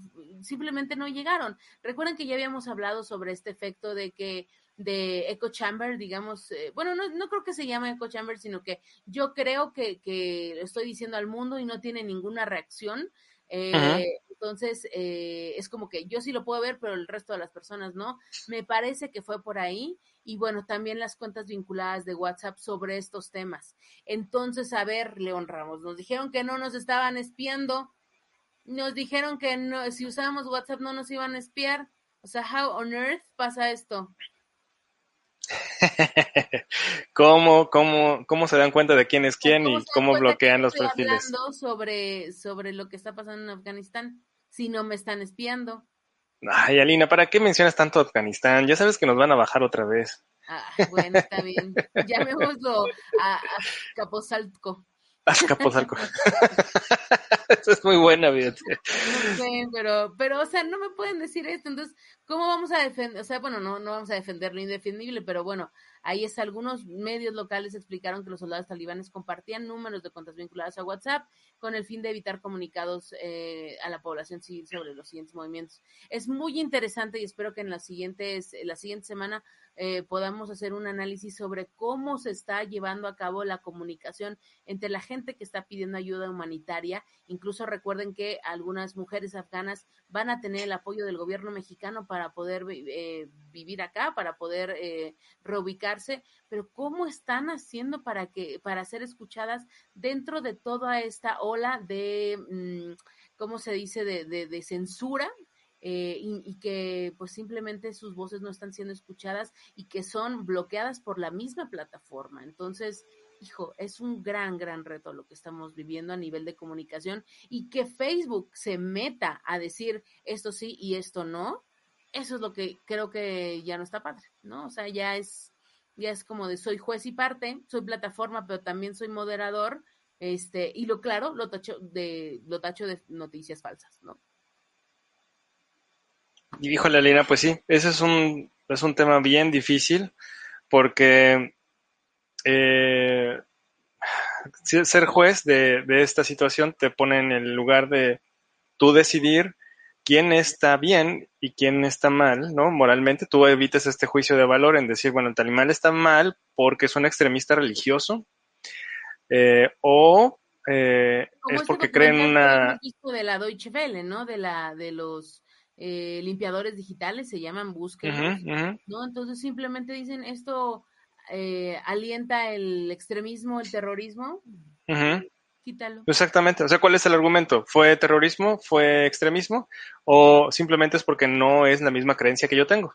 simplemente no llegaron. Recuerden que ya habíamos hablado sobre este efecto de que, de echo chamber, digamos, eh, bueno, no, no creo que se llame echo chamber, sino que yo creo que, que lo estoy diciendo al mundo y no tiene ninguna reacción, eh, entonces eh, es como que yo sí lo puedo ver, pero el resto de las personas no. Me parece que fue por ahí. Y bueno, también las cuentas vinculadas de WhatsApp sobre estos temas. Entonces, a ver, León Ramos, nos dijeron que no nos estaban espiando. Nos dijeron que no, si usábamos WhatsApp no nos iban a espiar. O sea, how on earth pasa esto. ¿Cómo, cómo, cómo se dan cuenta de quién es quién y cómo bloquean los perfiles? Estoy hablando sobre, sobre lo que está pasando en Afganistán, si no me están espiando. Ay, Alina, ¿para qué mencionas tanto Afganistán? Ya sabes que nos van a bajar otra vez. Ah, bueno, está bien. Llamémoslo a, a Capozalco. A Capozalco. Eso es muy buena, fíjate. No sé, pero, pero, o sea, no me pueden decir esto. Entonces, ¿cómo vamos a defender? O sea, bueno, no, no vamos a defender lo indefendible, pero bueno, ahí es. Algunos medios locales explicaron que los soldados talibanes compartían números de cuentas vinculadas a WhatsApp con el fin de evitar comunicados eh, a la población civil sobre los siguientes movimientos. Es muy interesante y espero que en las siguientes, la siguiente semana eh, podamos hacer un análisis sobre cómo se está llevando a cabo la comunicación entre la gente que está pidiendo ayuda humanitaria. Incluso recuerden que algunas mujeres afganas van a tener el apoyo del gobierno mexicano para poder eh, vivir acá, para poder eh, reubicarse, pero ¿cómo están haciendo para que para ser escuchadas dentro de toda esta ola de, ¿cómo se dice?, de, de, de censura eh, y, y que pues simplemente sus voces no están siendo escuchadas y que son bloqueadas por la misma plataforma? Entonces, hijo, es un gran, gran reto lo que estamos viviendo a nivel de comunicación, y que Facebook se meta a decir esto sí y esto no, eso es lo que creo que ya no está padre, ¿no? O sea, ya es, ya es como de soy juez y parte, soy plataforma, pero también soy moderador, este, y lo claro, lo tacho de, lo tacho de noticias falsas, ¿no? Y híjole, Alina, pues sí, ese es un, es un tema bien difícil, porque Eh, ser juez de, de esta situación te pone en el lugar de tú decidir quién está bien y quién está mal, ¿no? Moralmente tú evitas este juicio de valor en decir, bueno, el taliban está mal porque es un extremista religioso eh, o eh, es porque creen una... de la Deutsche Welle, ¿no? De, la, de los eh, limpiadores digitales, se llaman búsquedas, uh-huh, uh-huh. ¿no? Entonces simplemente dicen esto... Eh, alienta el extremismo, el terrorismo, uh-huh. Quítalo. Exactamente, o sea, ¿cuál es el argumento? ¿Fue terrorismo? ¿Fue extremismo? ¿O simplemente es porque no es la misma creencia que yo tengo?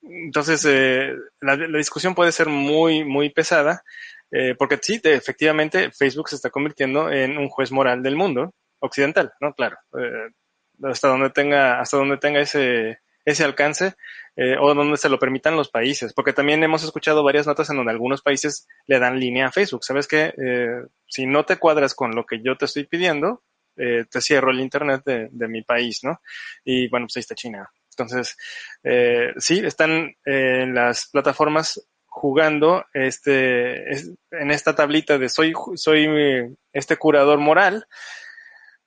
Entonces, eh, la, la discusión puede ser muy, muy pesada, eh, porque sí, te, efectivamente, Facebook se está convirtiendo en un juez moral del mundo occidental, ¿no? Claro, eh, hasta donde tenga, hasta donde tenga ese... ese alcance, eh, o donde se lo permitan los países, porque también hemos escuchado varias notas en donde algunos países le dan línea a Facebook. ¿Sabes qué? Eh, si no te cuadras con lo que yo te estoy pidiendo, eh, te cierro el internet de, de mi país, ¿no? Y bueno, pues ahí está China. Entonces, eh, sí, están eh, las plataformas jugando este es, en esta tablita de soy soy este curador moral,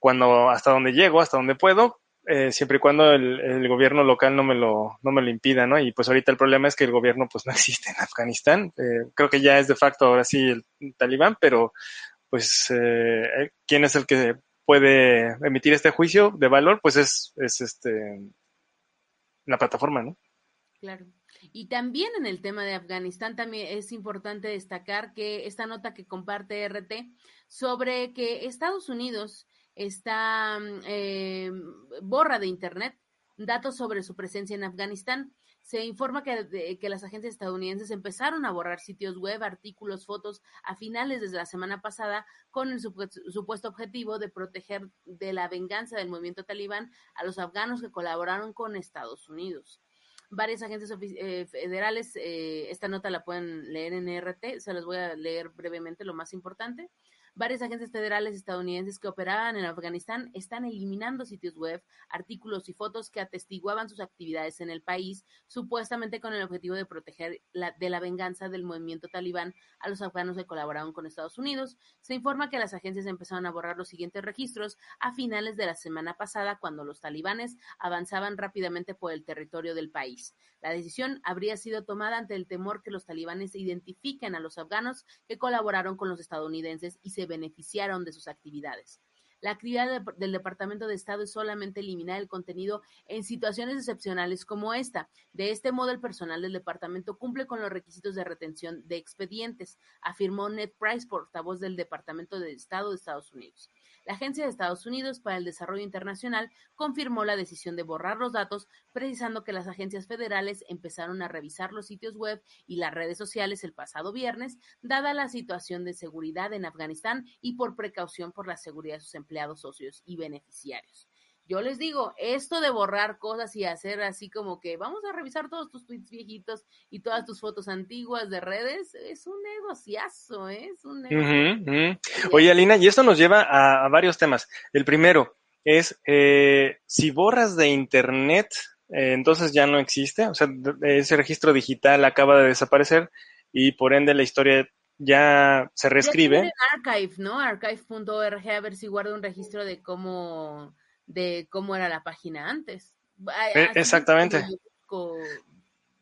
cuando hasta donde llego, hasta donde puedo, Eh, siempre y cuando el, el gobierno local no me lo no me lo impida, ¿no? Y pues ahorita el problema es que el gobierno pues no existe en Afganistán. Eh, creo que ya es de facto ahora sí el, el talibán, pero pues eh, ¿quién es el que puede emitir este juicio de valor? Pues es, es este la plataforma, ¿no? Claro. Y también en el tema de Afganistán también es importante destacar que esta nota que comparte R T sobre que Estados Unidos está eh, borra de internet datos sobre su presencia en Afganistán. Se informa que, de, que las agencias estadounidenses empezaron a borrar sitios web, artículos, fotos a finales de la semana pasada con el supuesto, supuesto objetivo de proteger de la venganza del movimiento talibán a los afganos que colaboraron con Estados Unidos. Varias agencias ofici- eh, federales, eh, esta nota la pueden leer en R T, se las voy a leer brevemente lo más importante. Varias agencias federales estadounidenses que operaban en Afganistán están eliminando sitios web, artículos y fotos que atestiguaban sus actividades en el país, supuestamente con el objetivo de proteger la, de la venganza del movimiento talibán a los afganos que colaboraron con Estados Unidos. Se informa que las agencias empezaron a borrar los siguientes registros a finales de la semana pasada, cuando los talibanes avanzaban rápidamente por el territorio del país. La decisión habría sido tomada ante el temor que los talibanes identifiquen a los afganos que colaboraron con los estadounidenses y se beneficiaron de sus actividades. La actividad de, del Departamento de Estado es solamente eliminar el contenido en situaciones excepcionales como esta. De este modo, el personal del departamento cumple con los requisitos de retención de expedientes, afirmó Ned Price, portavoz del Departamento de Estado de Estados Unidos. La Agencia de Estados Unidos para el Desarrollo Internacional confirmó la decisión de borrar los datos, precisando que las agencias federales empezaron a revisar los sitios web y las redes sociales el pasado viernes, dada la situación de seguridad en Afganistán y por precaución por la seguridad de sus empleados, socios y beneficiarios. Yo les digo, esto de borrar cosas y hacer así como que vamos a revisar todos tus tweets viejitos y todas tus fotos antiguas de redes, es un negociazo, ¿eh? Es un negocio. Uh-huh, uh-huh. Oye, Alina, y esto nos lleva a, a varios temas. El primero es, eh, si borras de internet, eh, entonces ya no existe, o sea, ese registro digital acaba de desaparecer y por ende la historia ya se reescribe. Ya Archive, ¿no? archive punto org, a ver si guarda un registro de cómo... de cómo era la página antes. Así exactamente. Cómo,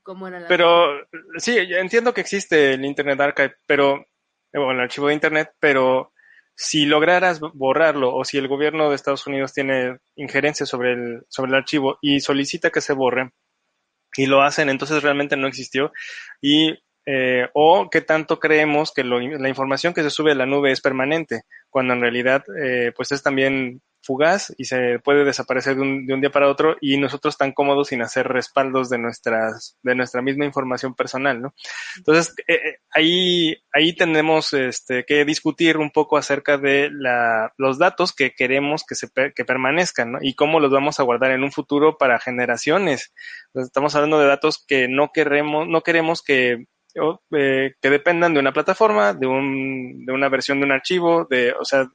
cómo era la pero, página. Sí, entiendo que existe el Internet Archive, pero, bueno, el archivo de Internet, pero si lograras borrarlo o si el gobierno de Estados Unidos tiene injerencia sobre el, sobre el archivo y solicita que se borre y lo hacen, entonces realmente no existió. Y, eh, o qué tanto creemos que lo, la información que se sube a la nube es permanente, cuando en realidad, eh, pues es también fugaz y se puede desaparecer de un, de un día para otro y nosotros tan cómodos sin hacer respaldos de nuestras de nuestra misma información personal, ¿no? Entonces, eh, ahí ahí tenemos este que discutir un poco acerca de la, los datos que queremos que se que permanezcan, ¿no? Y cómo los vamos a guardar en un futuro para generaciones. Entonces, estamos hablando de datos que no queremos no queremos que eh, que dependan de una plataforma, de un de una versión de un archivo, de o sea,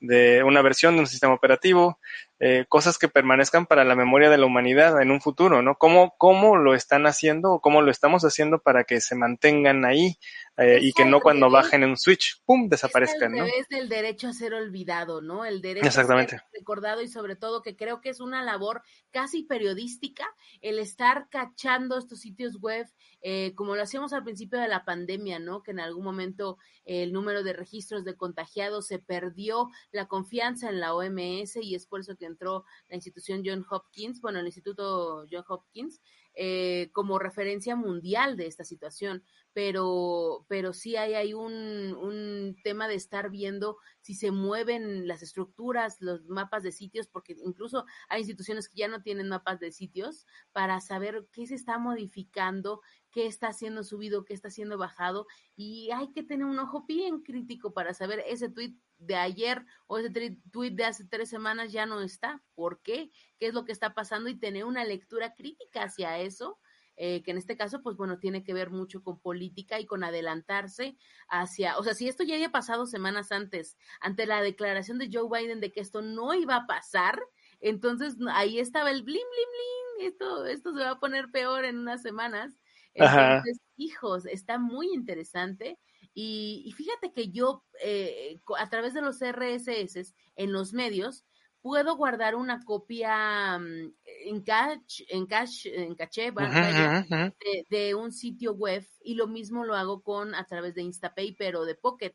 de una versión de un sistema operativo, eh, cosas que permanezcan para la memoria de la humanidad en un futuro, ¿no? ¿Cómo, cómo lo están haciendo o cómo lo estamos haciendo para que se mantengan ahí eh, y que no cuando bajen un switch, ¡pum!, desaparezcan, ¿no? Es el derecho a ser olvidado, ¿no? El derecho a ser recordado y sobre todo que creo que es una labor casi periodística el estar cachando estos sitios web, eh, como lo hacíamos al principio de la pandemia, ¿no? Que en algún momento el número de registros de contagiados se perdió, la confianza en la O M S y es por eso que entró la institución John Hopkins, bueno, el Instituto John Hopkins, eh, como referencia mundial de esta situación, pero pero sí hay, hay un, un tema de estar viendo si se mueven las estructuras, los mapas de sitios, porque incluso hay instituciones que ya no tienen mapas de sitios para saber qué se está modificando, qué está siendo subido, qué está siendo bajado, y hay que tener un ojo bien crítico para saber ese tuit de ayer o ese tweet de hace tres semanas ya no está. ¿Por qué? ¿Qué es lo que está pasando? Y tener una lectura crítica hacia eso, eh, que en este caso, pues bueno, tiene que ver mucho con política y con adelantarse hacia, o sea, si esto ya había pasado semanas antes, ante la declaración de Joe Biden de que esto no iba a pasar, entonces ahí estaba el blim, blim, blim, esto, esto se va a poner peor en unas semanas. Entonces, ajá, hijos, está muy interesante. Y, y fíjate que yo, eh, a través de los R S S en los medios, puedo guardar una copia um, en cache, en cache, en caché, uh-huh, uh-huh. de, de un sitio web, y lo mismo lo hago con a través de Instapaper o de Pocket,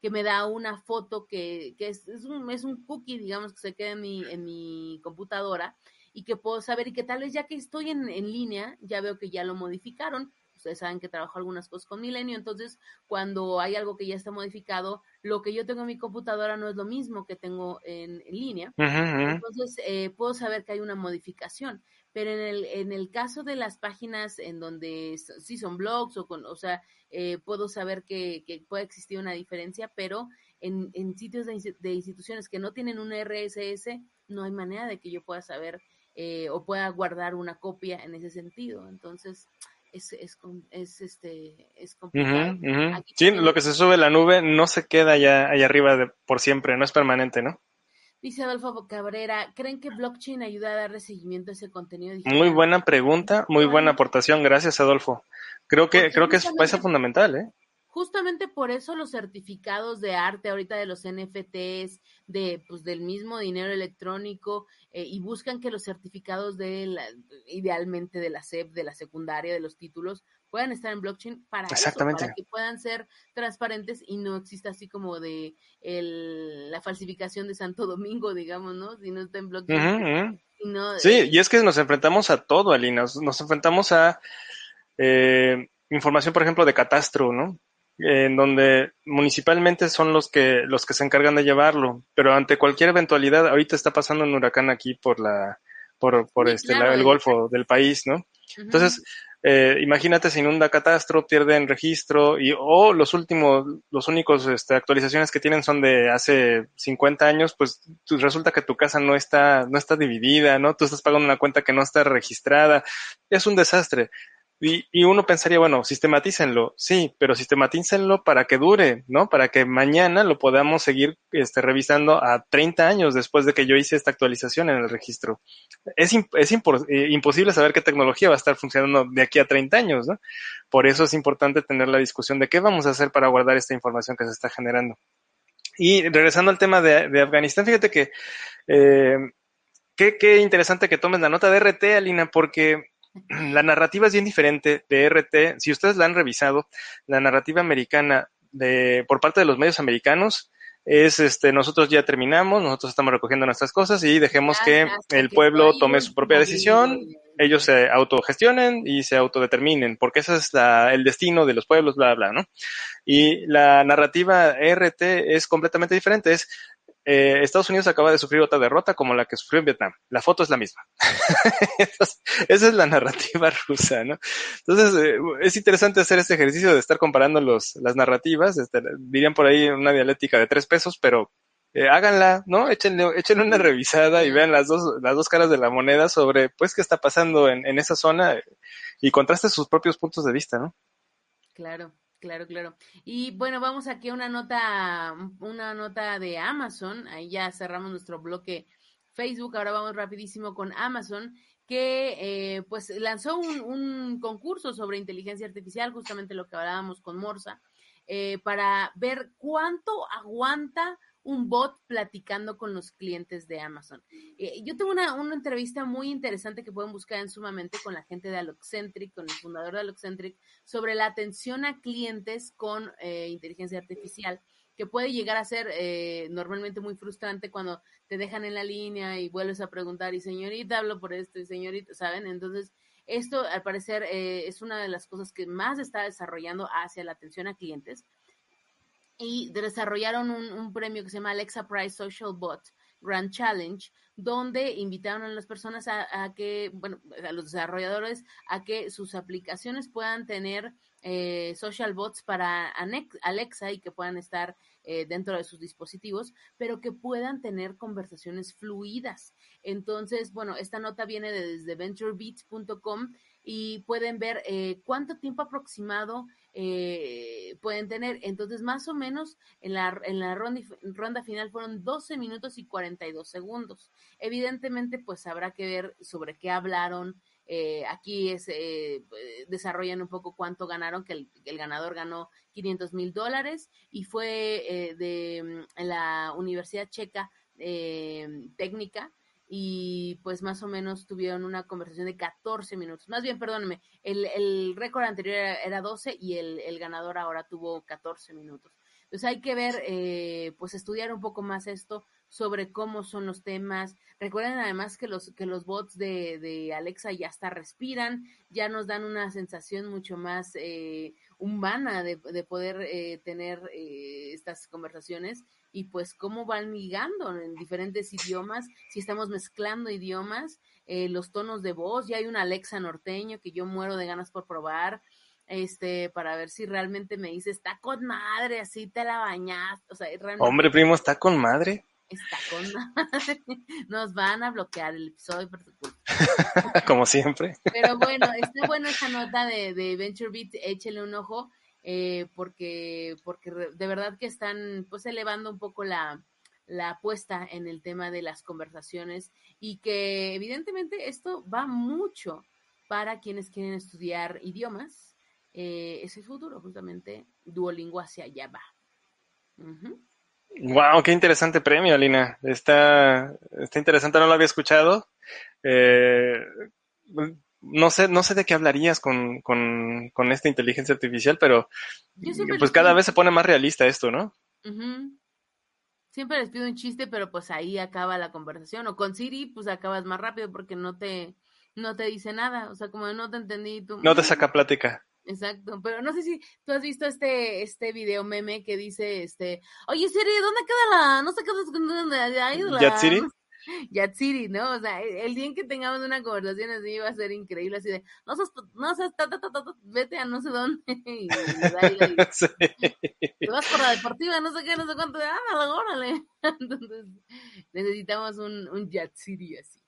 que me da una foto que, que es, es, un, es un cookie, digamos, que se queda en mi, en mi computadora y que puedo saber, y que tal vez ya que estoy en, en línea, ya veo que ya lo modificaron. Ustedes saben que trabajo algunas cosas con Milenio, entonces cuando hay algo que ya está modificado, lo que yo tengo en mi computadora no es lo mismo que tengo en, en línea. Ajá. Entonces eh, puedo saber que hay una modificación, pero en el en el caso de las páginas en donde so, sí son blogs o con, o sea, eh, puedo saber que, que puede existir una diferencia, pero en, en sitios de, de instituciones que no tienen un R S S, no hay manera de que yo pueda saber eh, o pueda guardar una copia en ese sentido. Entonces Es, es, es, este, es complicado. Uh-huh, uh-huh. Aquí sí, tenemos... lo que se sube a la nube no se queda allá, allá arriba de, por siempre, no es permanente, ¿no? Dice Adolfo Cabrera, ¿creen que blockchain ayuda a darle seguimiento a ese contenido digital? Muy buena pregunta, muy buena aportación, gracias Adolfo. Creo que Porque creo que es pieza fundamental, ¿eh? Justamente por eso los certificados de arte ahorita de los N F Ts, de pues del mismo dinero electrónico, eh, y buscan que los certificados de la, idealmente de la S E P, de la secundaria, de los títulos, puedan estar en blockchain para eso, para que puedan ser transparentes y no exista así como de el, la falsificación de Santo Domingo, digamos, ¿no? Si no está en blockchain. Uh-huh. Sino, sí, eh, y es que nos enfrentamos a todo, Alina, nos, nos enfrentamos a eh, información, por ejemplo, de catastro, ¿no? En donde municipalmente son los que los que se encargan de llevarlo, pero ante cualquier eventualidad, ahorita está pasando un huracán aquí por la por por sí, este claro, la, el golfo del país, ¿no? Uh-huh. Entonces, Eh, imagínate, se inunda catastro, pierden registro y o oh, los últimos, los únicos este, actualizaciones que tienen son de hace cincuenta años, pues tú, resulta que tu casa no está, no está dividida, ¿no? Tú estás pagando una cuenta que no está registrada. Es un desastre. Y, y uno pensaría, bueno, sistematícenlo, sí, pero sistematícenlo para que dure, ¿no? Para que mañana lo podamos seguir este, revisando a treinta años después de que yo hice esta actualización en el registro. Es, es impor, eh, imposible saber qué tecnología va a estar funcionando de aquí a treinta años, ¿no? Por eso es importante tener la discusión de qué vamos a hacer para guardar esta información que se está generando. Y regresando al tema de, de Afganistán, fíjate que eh, qué, qué interesante que tomen la nota de R T, Alina, porque la narrativa es bien diferente de R T. Si ustedes la han revisado, la narrativa americana de por parte de los medios americanos es este nosotros ya terminamos, nosotros estamos recogiendo nuestras cosas y dejemos que el pueblo tome su propia decisión, ellos se autogestionen y se autodeterminen, porque ese es la, el destino de los pueblos, bla, bla, ¿no? Y la narrativa R T es completamente diferente, es Eh, Estados Unidos acaba de sufrir otra derrota como la que sufrió en Vietnam. La foto es la misma. Entonces, esa es la narrativa rusa, ¿no? Entonces, eh, es interesante hacer este ejercicio de estar comparando los, las narrativas. Este, dirían por ahí una dialéctica de tres pesos, pero eh, háganla, ¿no? Échenle, échenle una revisada y vean las dos, las dos caras de la moneda sobre, pues, qué está pasando en, en esa zona y contraste sus propios puntos de vista, ¿no? Claro. Claro, claro. Y bueno, vamos aquí a una nota, una nota de Amazon. Ahí ya cerramos nuestro bloque Facebook. Ahora vamos rapidísimo con Amazon, que eh, pues lanzó un, un concurso sobre inteligencia artificial, justamente lo que hablábamos con Morsa, eh, para ver cuánto aguanta un bot platicando con los clientes de Amazon. Eh, yo tengo una, una entrevista muy interesante que pueden buscar en Sumamente con la gente de Allocentric, con el fundador de Allocentric, sobre la atención a clientes con eh, inteligencia artificial, que puede llegar a ser eh, normalmente muy frustrante cuando te dejan en la línea y vuelves a preguntar, y señorita, hablo por esto, y señorita, ¿saben? Entonces, esto al parecer eh, es una de las cosas que más está desarrollando hacia la atención a clientes. Y desarrollaron un, un premio que se llama Alexa Prize Social Bot Grand Challenge, donde invitaron a las personas a, a que, bueno, a los desarrolladores a que sus aplicaciones puedan tener eh, social bots para Alexa y que puedan estar eh, dentro de sus dispositivos, pero que puedan tener conversaciones fluidas. Entonces, bueno, esta nota viene de, desde venture beat punto com y pueden ver eh, cuánto tiempo aproximado Eh, pueden tener. Entonces, más o menos en la, en la ronda, ronda final fueron doce minutos y cuarenta y dos segundos. Evidentemente, pues habrá que ver sobre qué hablaron. Eh, aquí es, eh, desarrollan un poco cuánto ganaron, que el, el ganador ganó quinientos mil dólares y fue eh, de la Universidad Checa eh, Técnica. Y pues más o menos tuvieron una conversación de catorce minutos. Más bien, perdónenme, el, el récord anterior era, era doce y el, el ganador ahora tuvo catorce minutos. Entonces hay que ver, eh, pues estudiar un poco más esto sobre cómo son los temas. Recuerden además que los, que los bots de, de Alexa ya hasta respiran, ya nos dan una sensación mucho más eh, humana de, de poder eh, tener eh, estas conversaciones. Y pues cómo van ligando en diferentes idiomas, si estamos mezclando idiomas, eh, los tonos de voz. Ya hay un Alexa norteño que yo muero de ganas por probar, este, para ver si realmente me dice, está con madre, así te la bañaste. O sea, realmente, hombre, primo, está con madre. Está con madre. Nos van a bloquear el episodio por tu culpa. Como siempre. Pero bueno, está buena esa nota de, de Venture Beat, échale un ojo. Eh, porque porque de verdad que están pues elevando un poco la, la apuesta en el tema de las conversaciones y que evidentemente esto va mucho para quienes quieren estudiar idiomas. Eh, es el futuro, justamente, Duolingo hacia allá va. Uh-huh. Wow, qué interesante premio, Alina. Está, está interesante, no lo había escuchado. Eh, No sé, no sé de qué hablarías con, con, con esta inteligencia artificial, pero pues cada vez se pone más realista esto, ¿no? Uh-huh. Siempre les pido un chiste, pero pues ahí acaba la conversación. O con Siri, pues acabas más rápido porque no te, no te dice nada. O sea, como no te entendí. Tú... No te saca plática. Exacto, pero no sé si tú has visto este, este video meme que dice, este, oye Siri, ¿dónde queda la, no sé qué, dónde, ahí la... ¿Yatsiri? Yatsiri, ¿no? O sea, el día en que tengamos una conversación así va a ser increíble, así de, no seas, no seas, ta, ta, ta, ta, ta, vete a no sé dónde, y baila, y, sí. Te vas por la deportiva, no sé qué, no sé cuánto, ah, órale. Entonces, necesitamos un, un Yatsiri así.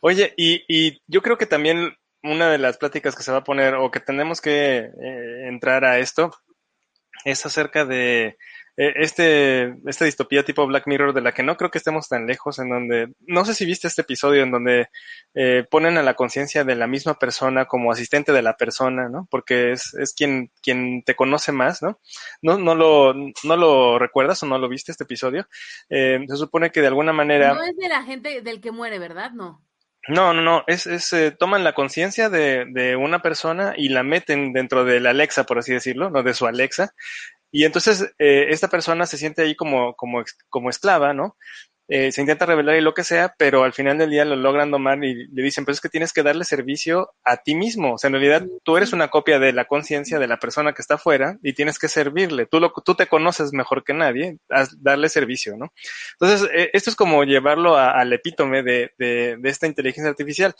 Oye, y, y yo creo que también una de las pláticas que se va a poner, o que tenemos que eh, entrar a esto, es acerca de eh, este esta distopía tipo Black Mirror, de la que no creo que estemos tan lejos, en donde, no sé si viste este episodio, en donde eh, ponen a la conciencia de la misma persona como asistente de la persona, ¿no? Porque es es quien quien te conoce más, ¿no? ¿No, no, lo, no lo recuerdas o no lo viste este episodio? Eh, se supone que de alguna manera... No es de la gente del que muere, ¿verdad? No. No, no, no, es, es, eh, toman la conciencia de, de una persona y la meten dentro de la Alexa, por así decirlo, no, de su Alexa, y entonces eh, esta persona se siente ahí como, como, como esclava, ¿no? Eh, se intenta rebelar y lo que sea, pero al final del día lo logran domar y le dicen, pues es que tienes que darle servicio a ti mismo, o sea, en realidad tú eres una copia de la conciencia de la persona que está afuera y tienes que servirle, tú, lo, tú te conoces mejor que nadie, a darle servicio, ¿no? Entonces, eh, esto es como llevarlo a, al epítome de, de, de esta inteligencia artificial,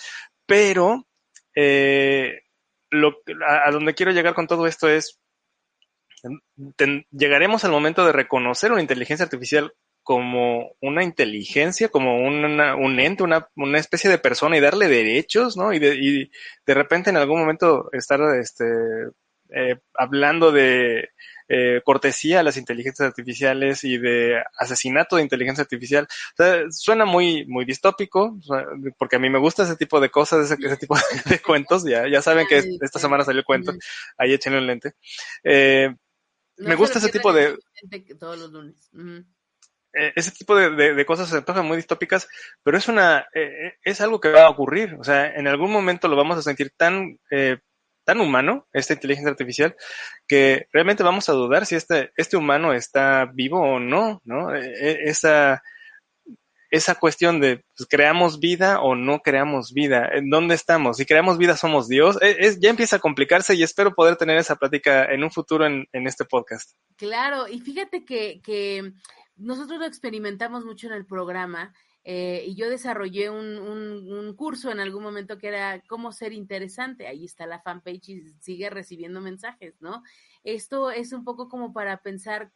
pero eh, lo, a, a donde quiero llegar con todo esto es, ten, llegaremos al momento de reconocer una inteligencia artificial como una inteligencia, como una, un ente, una, una especie de persona y darle derechos, ¿no? Y de, y de repente en algún momento estar este, eh, hablando de eh, cortesía a las inteligencias artificiales y de asesinato de inteligencia artificial. O sea, suena muy muy distópico, porque a mí me gusta ese tipo de cosas, ese, ese tipo de, de cuentos. Ya, ya saben que esta semana salió el cuento, ahí échenle un lente. Eh, no, me gusta ese tipo de... Todos los lunes. Uh-huh. Ese tipo de, de, de cosas se antojan muy distópicas, pero es una eh, es algo que va a ocurrir. O sea, en algún momento lo vamos a sentir tan eh, tan humano, esta inteligencia artificial, que realmente vamos a dudar si este este humano está vivo o no, ¿no? Eh, esa esa cuestión de pues, creamos vida o no creamos vida, ¿en dónde estamos? Si creamos vida, ¿somos Dios? Eh, es, ya empieza a complicarse y espero poder tener esa plática en un futuro en, en este podcast. Claro, y fíjate que... que... Nosotros lo experimentamos mucho en el programa eh, y yo desarrollé un, un, un curso en algún momento que era cómo ser interesante. Ahí está la fanpage y sigue recibiendo mensajes, ¿no? Esto es un poco como para pensar,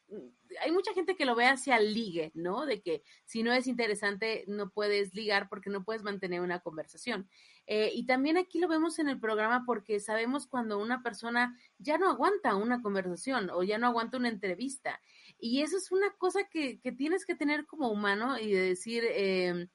hay mucha gente que lo ve hacia el ligue, ¿no? De que si no es interesante no puedes ligar porque no puedes mantener una conversación. Eh, y también aquí lo vemos en el programa porque sabemos cuando una persona ya no aguanta una conversación o ya no aguanta una entrevista. Y eso es una cosa que, que tienes que tener como humano y de decir, eh,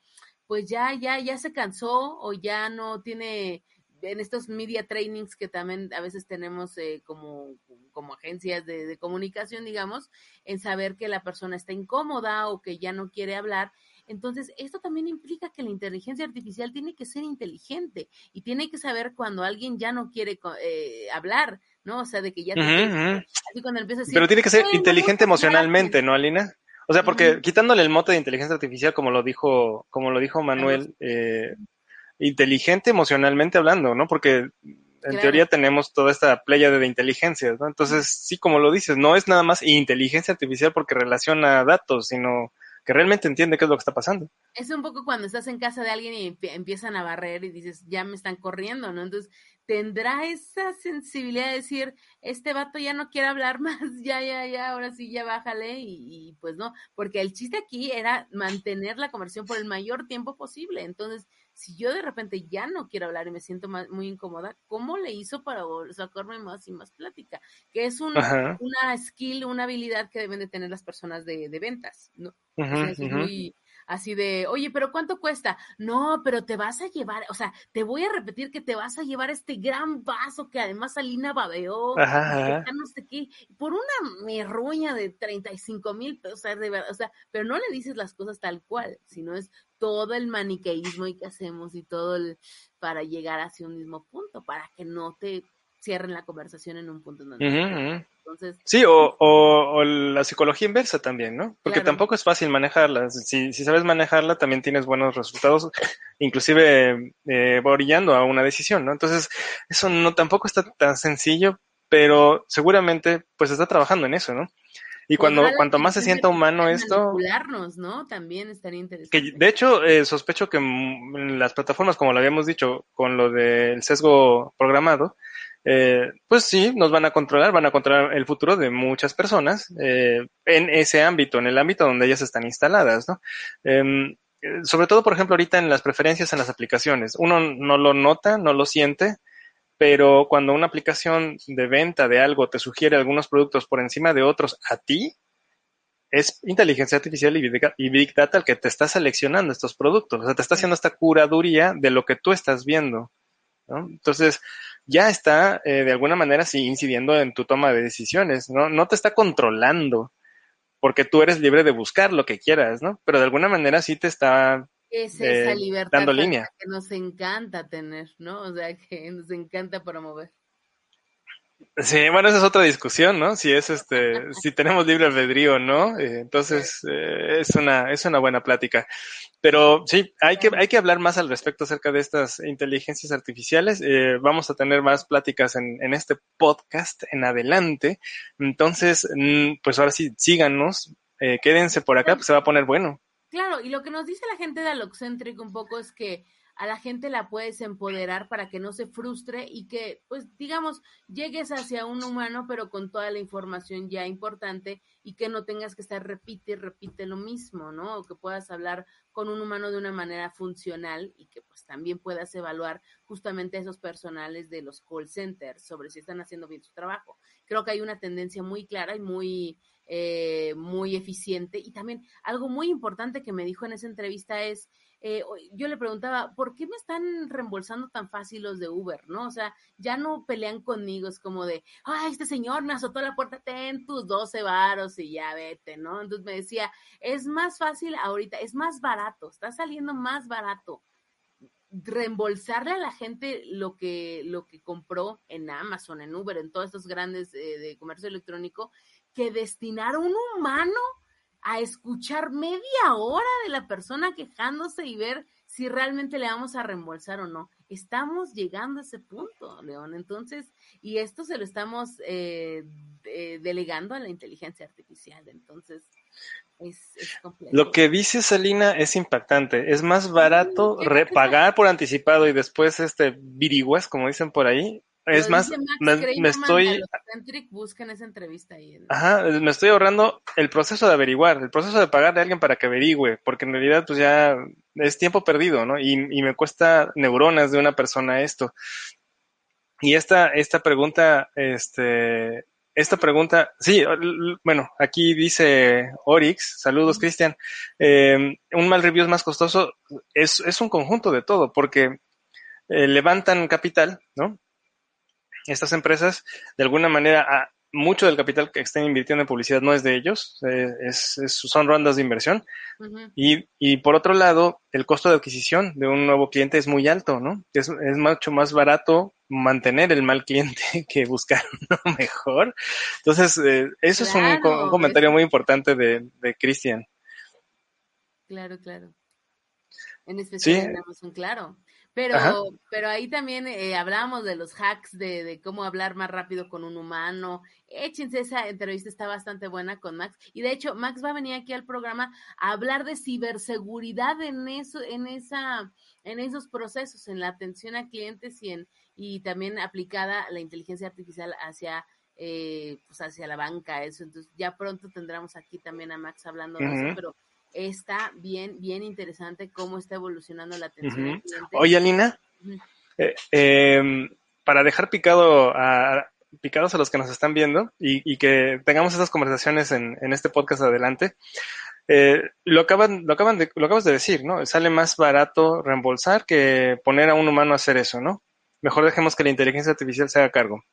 pues ya, ya, ya se cansó o ya no tiene, en estos media trainings que también a veces tenemos eh, como, como agencias de, de comunicación, digamos, en saber que la persona está incómoda o que ya no quiere hablar. Entonces, esto también implica que la inteligencia artificial tiene que ser inteligente y tiene que saber cuando alguien ya no quiere eh, hablar, ¿no? O sea, de que ya... Uh-huh, te... uh-huh. Así cuando empieza a decir, pero tiene que ser inteligente emocionalmente, ¿no, Alina? O sea, porque uh-huh. quitándole el mote de inteligencia artificial, como lo dijo como lo dijo Manuel, uh-huh. eh, inteligente emocionalmente hablando, ¿no? Porque... En claro. teoría tenemos toda esta pléyade de inteligencias, ¿no? Entonces, sí, como lo dices, no es nada más inteligencia artificial porque relaciona datos, sino que realmente entiende qué es lo que está pasando. Es un poco cuando estás en casa de alguien y empiezan a barrer y dices, ya me están corriendo, ¿no? Entonces, tendrá esa sensibilidad de decir, este vato ya no quiere hablar más, ya, ya, ya, ahora sí, ya bájale, y, y pues no, porque el chiste aquí era mantener la conversación por el mayor tiempo posible. Entonces, si yo de repente ya no quiero hablar y me siento más, muy incómoda, ¿cómo le hizo para sacarme más y más plática? Que es un, una skill, una habilidad que deben de tener las personas de, de ventas, ¿no? Ajá, es muy así de, oye, ¿pero cuánto cuesta? No, pero te vas a llevar, o sea, te voy a repetir que te vas a llevar este gran vaso que además Alina babeó, ajá, ajá. no sé qué, por una merruña de treinta y cinco mil pesos, o sea, de verdad, o sea, pero no le dices las cosas tal cual, sino es todo el maniqueísmo y qué hacemos y todo el, para llegar hacia un mismo punto, para que no te cierren la conversación en un punto. En donde uh-huh, uh-huh. Entonces, sí, o, o, o la psicología inversa también, ¿no? Porque claro. tampoco es fácil manejarla. Si, si sabes manejarla, también tienes buenos resultados, inclusive eh, orillando a una decisión, ¿no? Entonces, eso no tampoco está tan sencillo, pero seguramente pues está trabajando en eso, ¿no? Y cuando cuanto más se sienta humano esto... Manipularnos, ¿no? También estaría interesante. Que, de hecho, eh, sospecho que en las plataformas, como lo habíamos dicho, con lo del sesgo programado, eh, pues sí, nos van a controlar, van a controlar el futuro de muchas personas eh, en ese ámbito, en el ámbito donde ellas están instaladas, ¿no? Eh, sobre todo, por ejemplo, ahorita en las preferencias en las aplicaciones. Uno no lo nota, no lo siente, pero cuando una aplicación de venta de algo te sugiere algunos productos por encima de otros a ti, es inteligencia artificial y Big Data el que te está seleccionando estos productos. O sea, te está haciendo esta curaduría de lo que tú estás viendo, ¿no? Entonces, ya está, eh, de alguna manera, sí, incidiendo en tu toma de decisiones, ¿no? No te está controlando, porque tú eres libre de buscar lo que quieras, ¿no? Pero de alguna manera sí te está... Es esa eh, libertad que nos encanta tener, ¿no? O sea, que nos encanta promover. Sí, bueno, esa es otra discusión, ¿no? Si es este, si tenemos libre albedrío, ¿no? Eh, entonces, eh, es una es una buena plática. Pero sí, hay que hay que hablar más al respecto acerca de estas inteligencias artificiales. Eh, vamos a tener más pláticas en, en este podcast en adelante. Entonces, pues ahora sí, síganos, eh, quédense por acá, pues se va a poner bueno. Claro, y lo que nos dice la gente de Allocentric un poco es que a la gente la puedes empoderar para que no se frustre y que, pues, digamos, llegues hacia un humano, pero con toda la información ya importante y que no tengas que estar repite y repite lo mismo, ¿no? O que puedas hablar con un humano de una manera funcional y que, pues, también puedas evaluar justamente a esos personales de los call centers sobre si están haciendo bien su trabajo. Creo que hay una tendencia muy clara y muy... Eh, muy eficiente. Y también algo muy importante que me dijo en esa entrevista es, eh, yo le preguntaba, ¿por qué me están reembolsando tan fácil los de Uber, no? O sea, ya no pelean conmigo, es como de, ay, este señor me azotó la puerta, ten tus doce varos y ya vete, ¿no? Entonces me decía, es más fácil ahorita, es más barato, está saliendo más barato reembolsarle a la gente lo que, lo que compró en Amazon, en Uber, en todos estos grandes eh, de comercio electrónico, que destinar a un humano a escuchar media hora de la persona quejándose y ver si realmente le vamos a reembolsar o no. Estamos llegando a ese punto, León. Entonces, y esto se lo estamos eh, eh, delegando a la inteligencia artificial. Entonces, es, es complejo. Lo que dice Salina es impactante. Es más barato repagar por anticipado y después este viriguas, como dicen por ahí. Es más, me, me estoy... Busquen esa entrevista ahí, ¿no? Ajá, me estoy ahorrando el proceso de averiguar, el proceso de pagarle a alguien para que averigüe, porque en realidad pues ya es tiempo perdido, ¿no? Y, y me cuesta neuronas de una persona esto. Y esta, esta pregunta, este... Esta pregunta, sí, bueno, aquí dice Orix, saludos, Cristian. Eh, un mal review es más costoso, es, es un conjunto de todo, porque eh, levantan capital, ¿no? Estas empresas, de alguna manera, mucho del capital que estén invirtiendo en publicidad no es de ellos, es, es, son rondas de inversión. Uh-huh. Y, y por otro lado, el costo de adquisición de un nuevo cliente es muy alto, ¿no? Es, es mucho más barato mantener el mal cliente que buscar uno mejor. Entonces, eh, eso claro, es un, un comentario es... muy importante de, de Cristian. Claro, claro. En especial sí. En Amazon, claro. Pero Ajá. pero ahí también eh, hablamos de los hacks, de, de cómo hablar más rápido con un humano. Échense, esa entrevista está bastante buena con Max. Y de hecho, Max va a venir aquí al programa a hablar de ciberseguridad en eso, en esa, en esos procesos, en la atención a clientes y en, y también aplicada la inteligencia artificial hacia eh, pues hacia la banca, eso. Entonces, ya pronto tendremos aquí también a Max hablando de uh-huh. eso, pero está bien, bien interesante cómo está evolucionando la atención uh-huh. al cliente. Oye, Alina, uh-huh. eh, eh, para dejar picado a, picados a los que nos están viendo y, y que tengamos esas conversaciones en, en este podcast adelante, eh, lo acaban, lo acaban de, lo acabas de decir, ¿no? Sale más barato reembolsar que poner a un humano a hacer eso, ¿no? Mejor dejemos que la inteligencia artificial se haga cargo.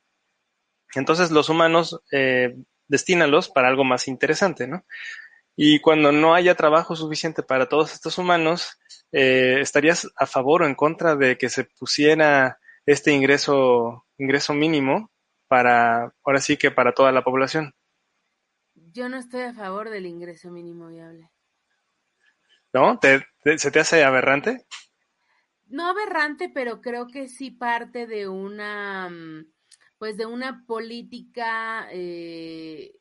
Entonces los humanos, eh, destínalos para algo más interesante, ¿no? Y cuando no haya trabajo suficiente para todos estos humanos, eh, ¿estarías a favor o en contra de que se pusiera este ingreso ingreso mínimo para, ahora sí que para toda la población? Yo no estoy a favor del ingreso mínimo viable. ¿No? ¿Te, te, ¿Se te hace aberrante? No aberrante, pero creo que sí parte de una, pues de una política... Eh,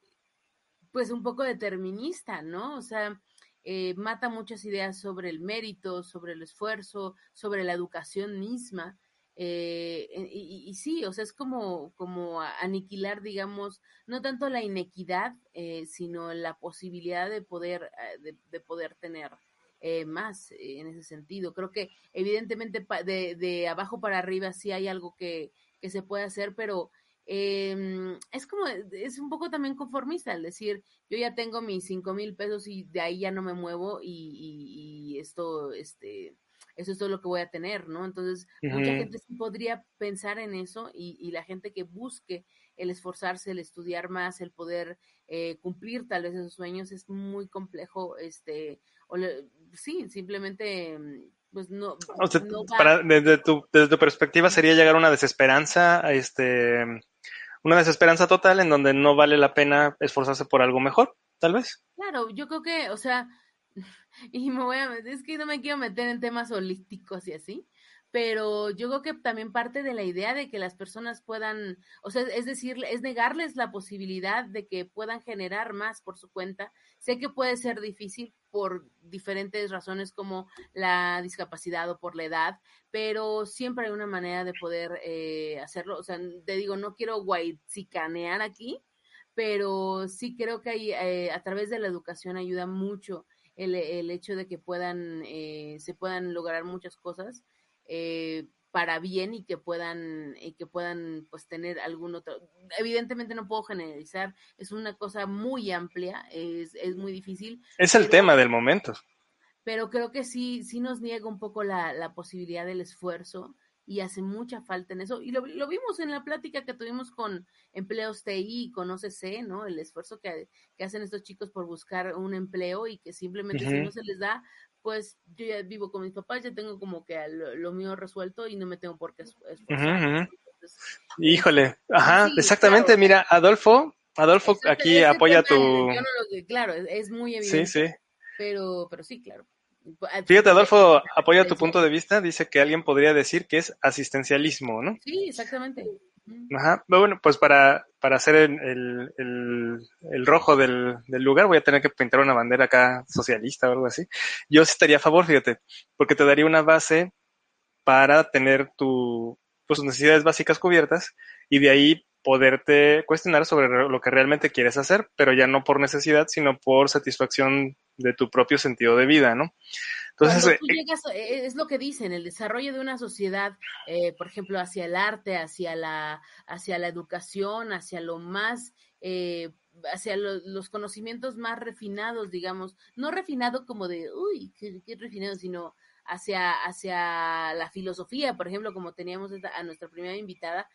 pues un poco determinista, ¿no? O sea, eh, mata muchas ideas sobre el mérito, sobre el esfuerzo, sobre la educación misma. Eh, y, y sí, o sea, es como, como aniquilar, digamos, no tanto la inequidad, eh, sino la posibilidad de poder, de, de poder tener eh, más eh, en ese sentido. Creo que evidentemente de, de abajo para arriba sí hay algo que, que se puede hacer, pero eh, es como, es un poco también conformista, el decir, yo ya tengo mis cinco mil pesos y de ahí ya no me muevo y, y, y esto, este... eso es todo lo que voy a tener, ¿no? Entonces, uh-huh. mucha gente sí podría pensar en eso y, y la gente que busque el esforzarse, el estudiar más, el poder eh, cumplir tal vez esos sueños es muy complejo, este, o le, sí, simplemente, pues no... O sea, no para, desde, tu, desde tu perspectiva sería llegar a una desesperanza, este, una desesperanza total en donde no vale la pena esforzarse por algo mejor, tal vez. Claro, yo creo que, o sea... Y me voy a meter, es que no me quiero meter en temas holísticos y así, pero yo creo que también parte de la idea de que las personas puedan, o sea, es decir, es negarles la posibilidad de que puedan generar más por su cuenta. Sé que puede ser difícil por diferentes razones como la discapacidad o por la edad, pero siempre hay una manera de poder eh, hacerlo. O sea, te digo, no quiero guaycicanear aquí, pero sí creo que hay, eh, a través de la educación ayuda mucho El, el hecho de que puedan eh, se puedan lograr muchas cosas eh, para bien y que puedan y que puedan pues tener algún otro. Evidentemente no puedo generalizar, es una cosa muy amplia, es, es muy difícil. Es el pero, tema del momento. Pero creo que sí sí nos niega un poco la, la posibilidad del esfuerzo y hace mucha falta en eso. Y lo, lo vimos en la plática que tuvimos con Empleos T I, con O C C, ¿no? El esfuerzo que, que hacen estos chicos por buscar un empleo y que simplemente uh-huh. si no se les da, pues yo ya vivo con mis papás, ya tengo como que lo, lo mío resuelto y no me tengo por qué esforzar. Uh-huh. Entonces, híjole, ajá, sí, exactamente. Claro. Mira, Adolfo, Adolfo este, aquí este apoya tu... Yo no lo, claro, es, es muy evidente. Sí, sí. Pero, pero sí, claro. Fíjate, Adolfo, apoya tu punto de vista, dice que alguien podría decir que es asistencialismo, ¿no? Sí, exactamente. Ajá, bueno, pues para, para hacer el, el, el rojo del, del lugar voy a tener que pintar una bandera acá socialista o algo así. Yo sí estaría a favor, fíjate, porque te daría una base para tener tu, pues, tus necesidades básicas cubiertas y de ahí poderte cuestionar sobre lo que realmente quieres hacer, pero ya no por necesidad, sino por satisfacción de tu propio sentido de vida, ¿no? Entonces, tú llegas, es lo que dicen, el desarrollo de una sociedad, eh, por ejemplo, hacia el arte, hacia la, hacia la educación, hacia lo más, eh, hacia lo, los conocimientos más refinados, digamos, no refinado como de, uy, qué, qué refinado, sino hacia, hacia la filosofía, por ejemplo, como teníamos a nuestra primera invitada,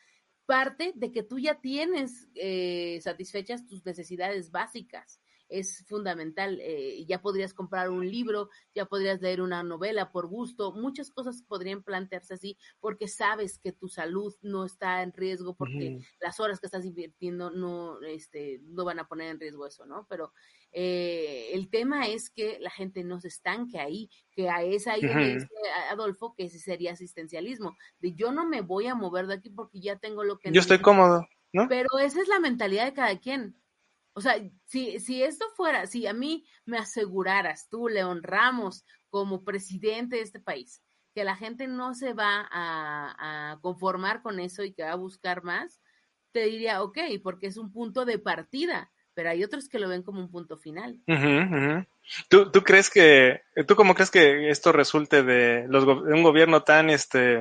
parte de que tú ya tienes eh, satisfechas tus necesidades básicas. Es fundamental, eh, ya podrías comprar un libro, ya podrías leer una novela por gusto, muchas cosas podrían plantearse así porque sabes que tu salud no está en riesgo porque uh-huh. las horas que estás invirtiendo no, este, no van a poner en riesgo eso, ¿no? Pero eh, el tema es que la gente no se estanque ahí, que a esa idea uh-huh. dice Adolfo que ese sería asistencialismo, de yo no me voy a mover de aquí porque ya tengo lo que yo estoy cómodo, ¿no? Pero esa es la mentalidad de cada quien. O sea, si, si esto fuera, si a mí me aseguraras tú, León Ramos, como presidente de este país, que la gente no se va a, a conformar con eso y que va a buscar más, te diría, ok, porque es un punto de partida, pero hay otros que lo ven como un punto final. Uh-huh, uh-huh. ¿Tú, tú crees que, tú cómo crees que esto resulte de los de un gobierno tan este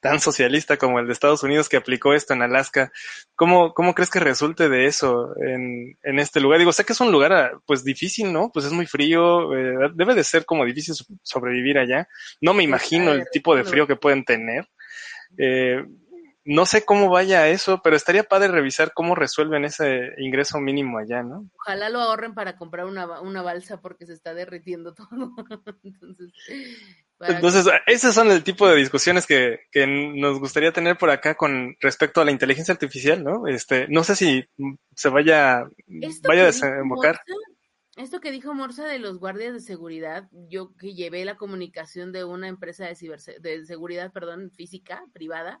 tan socialista como el de Estados Unidos que aplicó esto en Alaska? ¿Cómo, cómo crees que resulte de eso en, en este lugar? Digo, sé que es un lugar pues difícil, ¿no? Pues es muy frío, eh, debe de ser como difícil sobrevivir allá. No me imagino el tipo de frío que pueden tener. Eh, No sé cómo vaya eso, pero estaría padre revisar cómo resuelven ese ingreso mínimo allá, ¿no? Ojalá lo ahorren para comprar una, una balsa porque se está derritiendo todo. Entonces, Entonces que... esos son el tipo de discusiones que, que nos gustaría tener por acá con respecto a la inteligencia artificial, ¿no? Este, no sé si se vaya, vaya a desembocar. Esto que dijo Morsa de los guardias de seguridad, yo que llevé la comunicación de una empresa de, ciberse- de seguridad, perdón, física, privada,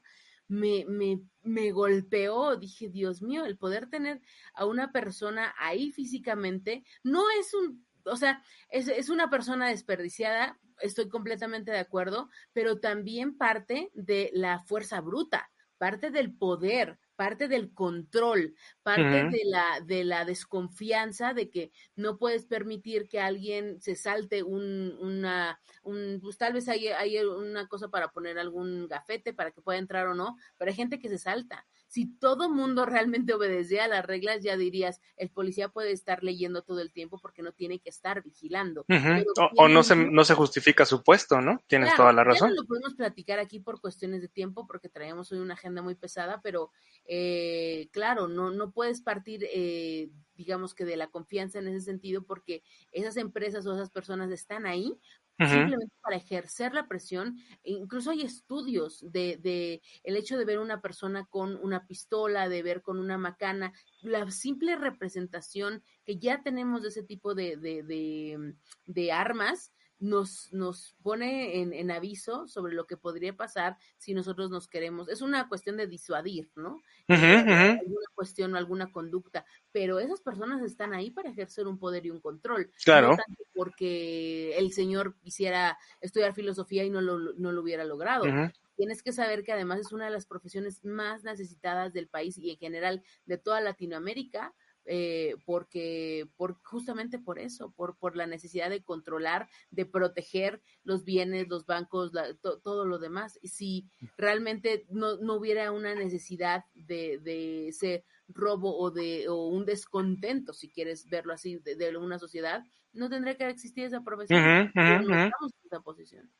me, me, me golpeó. Dije, Dios mío, el poder tener a una persona ahí físicamente no es un... O sea, es, es una persona desperdiciada, estoy completamente de acuerdo, pero también parte de la fuerza bruta, parte del poder, parte del control, parte uh-huh. de la de la desconfianza de que no puedes permitir que alguien se salte un, una, un, pues tal vez hay, hay una cosa para poner algún gafete para que pueda entrar o no, pero hay gente que se salta. Si todo mundo realmente obedecía a las reglas, ya dirías, el policía puede estar leyendo todo el tiempo porque no tiene que estar vigilando. Uh-huh. O, o no se no se justifica su puesto, ¿no? Tienes claro, toda la razón. No lo podemos platicar aquí por cuestiones de tiempo porque traemos hoy una agenda muy pesada, pero eh, claro, no, no puedes partir, eh, digamos que de la confianza en ese sentido porque esas empresas o esas personas están ahí simplemente para ejercer la presión. Incluso hay estudios de, de el hecho de ver una persona con una pistola, de ver con una macana, la simple representación que ya tenemos de ese tipo de, de, de, de armas nos, nos pone en, en aviso sobre lo que podría pasar si nosotros nos queremos. Es una cuestión de disuadir, ¿no? Uh-huh, uh-huh. Alguna cuestión o alguna conducta, pero esas personas están ahí para ejercer un poder y un control. Claro. No tanto porque el señor quisiera estudiar filosofía y no lo, no lo hubiera logrado. Uh-huh. Tienes que saber que además es una de las profesiones más necesitadas del país y en general de toda Latinoamérica, Eh, porque por justamente por eso, por, por la necesidad de controlar, de proteger los bienes, los bancos, la, to, todo lo demás. Si realmente no, no hubiera una necesidad de, de ese robo o de o un descontento, si quieres verlo así, de, de una sociedad, no tendría que existir esa profesión. Uh-huh, uh-huh, pero no estamos en esa posición.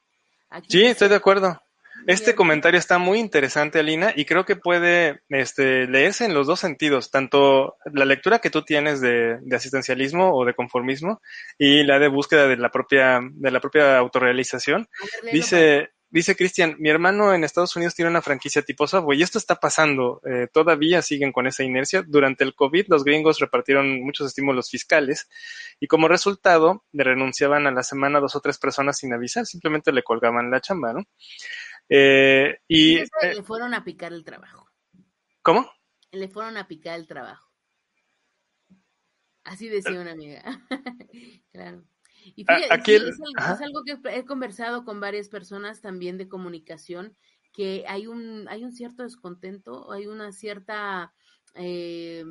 Aquí sí, estoy de acuerdo. Este comentario está muy interesante, Alina, y creo que puede este, leerse en los dos sentidos, tanto la lectura que tú tienes de, de asistencialismo o de conformismo y la de búsqueda de la propia, de la propia autorrealización. Dice... Dice Cristian, mi hermano en Estados Unidos tiene una franquicia tipo Subway y esto está pasando. Eh, todavía siguen con esa inercia. Durante el COVID los gringos repartieron muchos estímulos fiscales y como resultado le renunciaban a la semana dos o tres personas sin avisar. Simplemente le colgaban la chamba, ¿no? Eh, y, y le fueron a picar el trabajo. ¿Cómo? Le fueron a picar el trabajo. Así decía una amiga. Claro. Y fíjate, Aquí, sí, es, algo, es algo que he conversado con varias personas también de comunicación, que hay un hay un cierto descontento, hay una cierta, eh,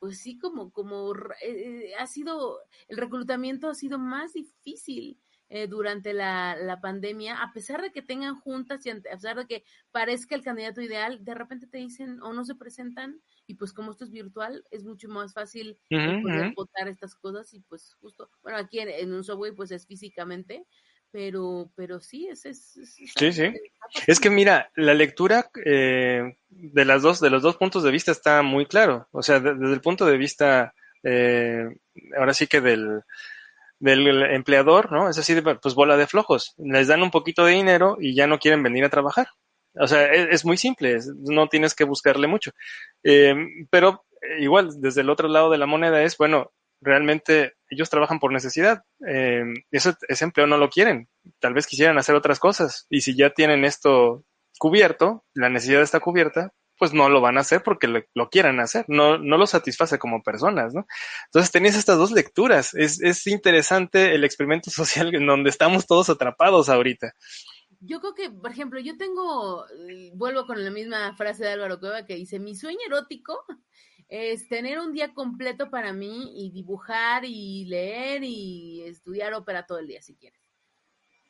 pues sí, como, como eh, ha sido, el reclutamiento ha sido más difícil eh, durante la, la pandemia, a pesar de que tengan juntas y a pesar de que parezca el candidato ideal, de repente te dicen o no se presentan. Y pues como esto es virtual, es mucho más fácil uh-huh, poder votar uh-huh. estas cosas y pues justo, bueno, aquí en, en un Subway pues es físicamente, pero pero sí, es... es, es sí, sí. Es que mira, la lectura eh, de las dos de los dos puntos de vista está muy claro. O sea, de, desde el punto de vista, eh, ahora sí que del... del empleador, ¿no? Es así, de, pues bola de flojos. Les dan un poquito de dinero y ya no quieren venir a trabajar. O sea, es, es muy simple, es, no tienes que buscarle mucho. Eh, pero eh, igual, desde el otro lado de la moneda es, bueno, realmente ellos trabajan por necesidad. Eh, ese, ese empleo no lo quieren. Tal vez quisieran hacer otras cosas. Y si ya tienen esto cubierto, la necesidad está cubierta, pues no lo van a hacer porque lo, lo quieran hacer. No, no lo satisface como personas, ¿no? Entonces tenías estas dos lecturas. Es, es interesante el experimento social en donde estamos todos atrapados ahorita. Yo creo que, por ejemplo, yo tengo, vuelvo con la misma frase de Álvaro Cueva que dice, mi sueño erótico es tener un día completo para mí y dibujar y leer y estudiar ópera todo el día si quieres.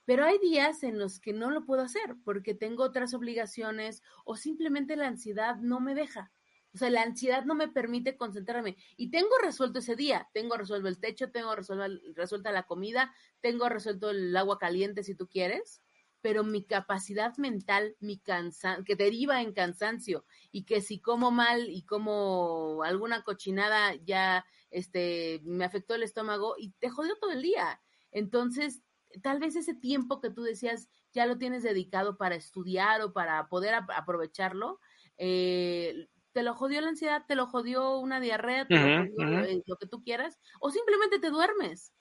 Pero hay días en los que no lo puedo hacer porque tengo otras obligaciones o simplemente la ansiedad no me deja. O sea, la ansiedad no me permite concentrarme. Y tengo resuelto ese día. Tengo resuelto el techo, tengo resuelta la comida, tengo resuelto el agua caliente si tú quieres. Pero mi capacidad mental, mi cansan- que deriva en cansancio, y que si como mal y como alguna cochinada ya este, me afectó el estómago y te jodió todo el día. Entonces, tal vez ese tiempo que tú decías ya lo tienes dedicado para estudiar o para poder ap- aprovecharlo, eh, te lo jodió la ansiedad, te lo jodió una diarrea, te uh-huh, lo jodió uh-huh. eh, lo que tú quieras, o simplemente te duermes.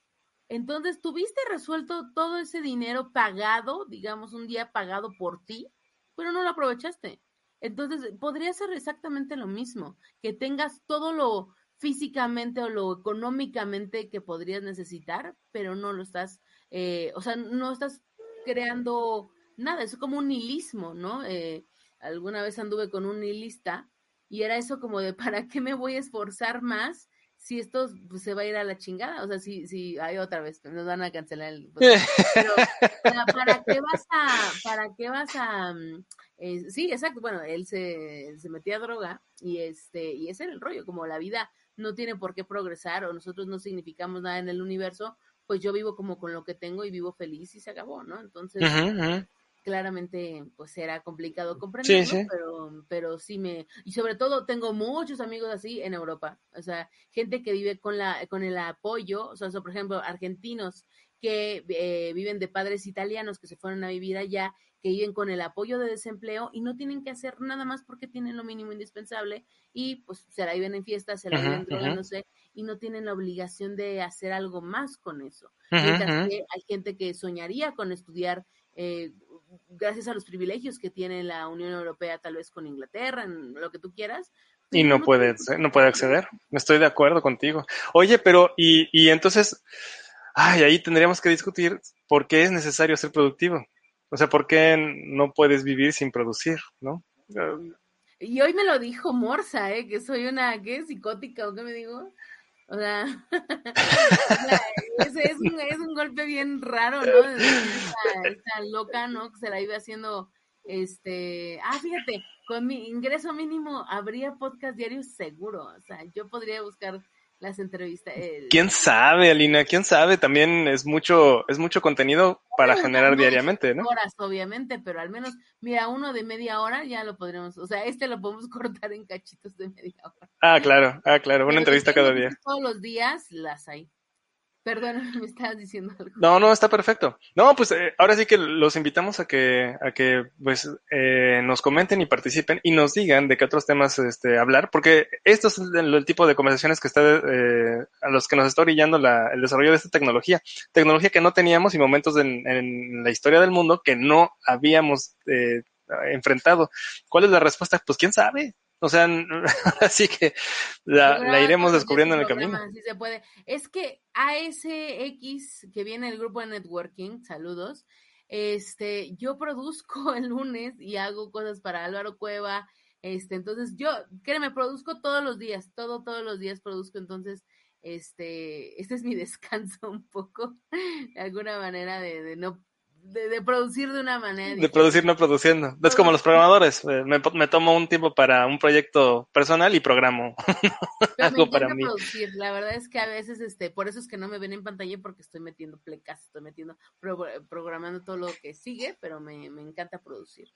Entonces, tuviste resuelto todo ese dinero pagado, digamos, un día pagado por ti, pero no lo aprovechaste. Entonces, podría ser exactamente lo mismo, que tengas todo lo físicamente o lo económicamente que podrías necesitar, pero no lo estás, eh, o sea, no estás creando nada, es como un nihilismo, ¿no? Eh, alguna vez anduve con un nihilista y era eso como de, ¿para qué me voy a esforzar más si esto pues, se va a ir a la chingada? O sea, si, si, ay, otra vez, nos van a cancelar el... Pues, pero, ¿para, ¿para qué vas a, para qué vas a... Eh, sí, exacto, bueno, él se, él se metía a droga y, este, y ese era el rollo, como la vida no tiene por qué progresar o nosotros no significamos nada en el universo, pues yo vivo como con lo que tengo y vivo feliz y se acabó, ¿no? Entonces, ajá, ajá. Claramente, pues era complicado comprenderlo, sí, sí. Pero, pero sí me... Y sobre todo tengo muchos amigos así en Europa, o sea, gente que vive con, la, con el apoyo, o sea, so, por ejemplo, argentinos que eh, viven de padres italianos que se fueron a vivir allá, que viven con el apoyo de desempleo y no tienen que hacer nada más porque tienen lo mínimo indispensable y pues se la viven en fiestas, se la viven drogándose, y no tienen la obligación de hacer algo más con eso. Ajá, mientras ajá. que hay gente que soñaría con estudiar eh, gracias a los privilegios que tiene la Unión Europea, tal vez con Inglaterra, en lo que tú quieras. Y no, no puede, no puede acceder. Estoy de acuerdo contigo. Oye, pero y, y entonces, ay, ahí tendríamos que discutir por qué es necesario ser productivo. O sea, ¿por qué no puedes vivir sin producir, no? Y hoy me lo dijo Morsa, ¿eh? Que soy una, ¿qué? ¿Psicótica o qué me digo? O sea, es, es, un, es un golpe bien raro, ¿no? Esta, esta loca, ¿no? Que se la iba haciendo, este... Ah, fíjate, con mi ingreso mínimo habría podcast diario seguro. O sea, yo podría buscar... las entrevistas. Eh, ¿Quién sabe, Alina? ¿Quién sabe? También es mucho es mucho contenido para generar diariamente, ¿no? Horas, obviamente, pero al menos, mira, uno de media hora ya lo podremos, o sea, este lo podemos cortar en cachitos de media hora. Ah, claro, ah, claro, una pero entrevista cada día. Todos los días las hay. Perdón, me estabas diciendo algo. No, no, está perfecto. No, pues eh, ahora sí que los invitamos a que a que pues eh, nos comenten y participen y nos digan de qué otros temas este hablar, porque esto es el, el tipo de conversaciones que está eh, a los que nos está orillando la, el desarrollo de esta tecnología, tecnología que no teníamos y momentos en, en la historia del mundo que no habíamos eh, enfrentado. ¿Cuál es la respuesta? Pues quién sabe. O sea, así que la, la iremos descubriendo en el camino. Sí se puede. Es que A S X, que viene el grupo de networking, saludos, este, yo produzco el lunes y hago cosas para Álvaro Cueva, este, entonces yo, créeme, produzco todos los días, todo, todos los días produzco, entonces, este, este es mi descanso un poco, de alguna manera de, de no De, de producir de una manera. De producir no produciendo. Es como los programadores. Me, me tomo un tiempo para un proyecto personal y programo. Algo me para mí. Producir. La verdad es que a veces, este, por eso es que no me ven en pantalla porque estoy metiendo plecas, estoy metiendo, pro, programando todo lo que sigue, pero me, me encanta producir.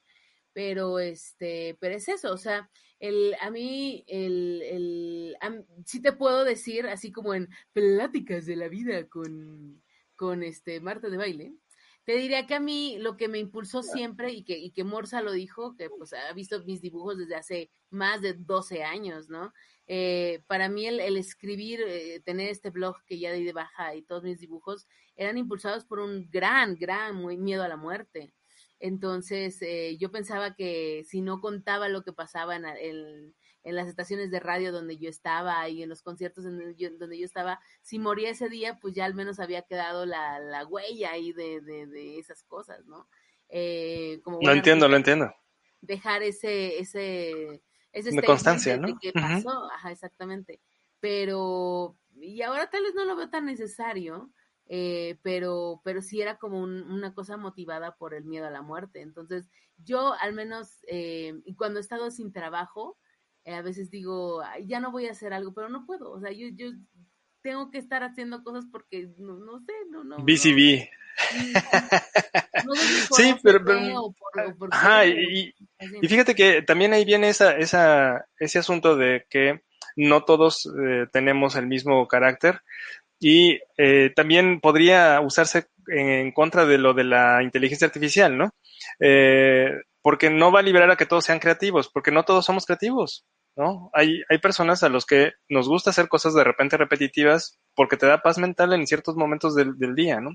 Pero este, pero es eso, o sea, el, a mí, el, el, a, sí te puedo decir, así como en pláticas de la vida con, con este Marta de Baile. Te diría que a mí lo que me impulsó siempre y que, y que Morsa lo dijo, que pues ha visto mis dibujos desde hace más de doce años, ¿no? Eh, para mí el, el escribir, eh, tener este blog que ya di de baja y todos mis dibujos eran impulsados por un gran, gran muy miedo a la muerte. Entonces eh, yo pensaba que si no contaba lo que pasaba en el... en las estaciones de radio donde yo estaba y en los conciertos donde yo, donde yo estaba, si moría ese día, pues ya al menos había quedado la, la huella ahí de, de, de esas cosas, ¿no? Eh, como lo entiendo, lo entiendo. Dejar ese... ese, ese de constancia, ¿no? De que pasó, uh-huh. Ajá, exactamente. Pero, y ahora tal vez no lo veo tan necesario, eh, pero, pero sí era como un, una cosa motivada por el miedo a la muerte. Entonces, yo al menos, eh, cuando he estado sin trabajo, a veces digo, ya no voy a hacer algo, pero no puedo, o sea, yo, yo tengo que estar haciendo cosas porque no, no sé, no, no. B C B. No, no sí, pero... pero o por, o por ajá, y, y fíjate que también ahí viene esa, esa, ese asunto de que no todos eh, tenemos el mismo carácter y eh, también podría usarse en, en contra de lo de la inteligencia artificial, ¿no? Eh... Porque no va a liberar a que todos sean creativos, porque no todos somos creativos, ¿no? Hay, hay personas a los que nos gusta hacer cosas de repente repetitivas porque te da paz mental en ciertos momentos del, del día, ¿no?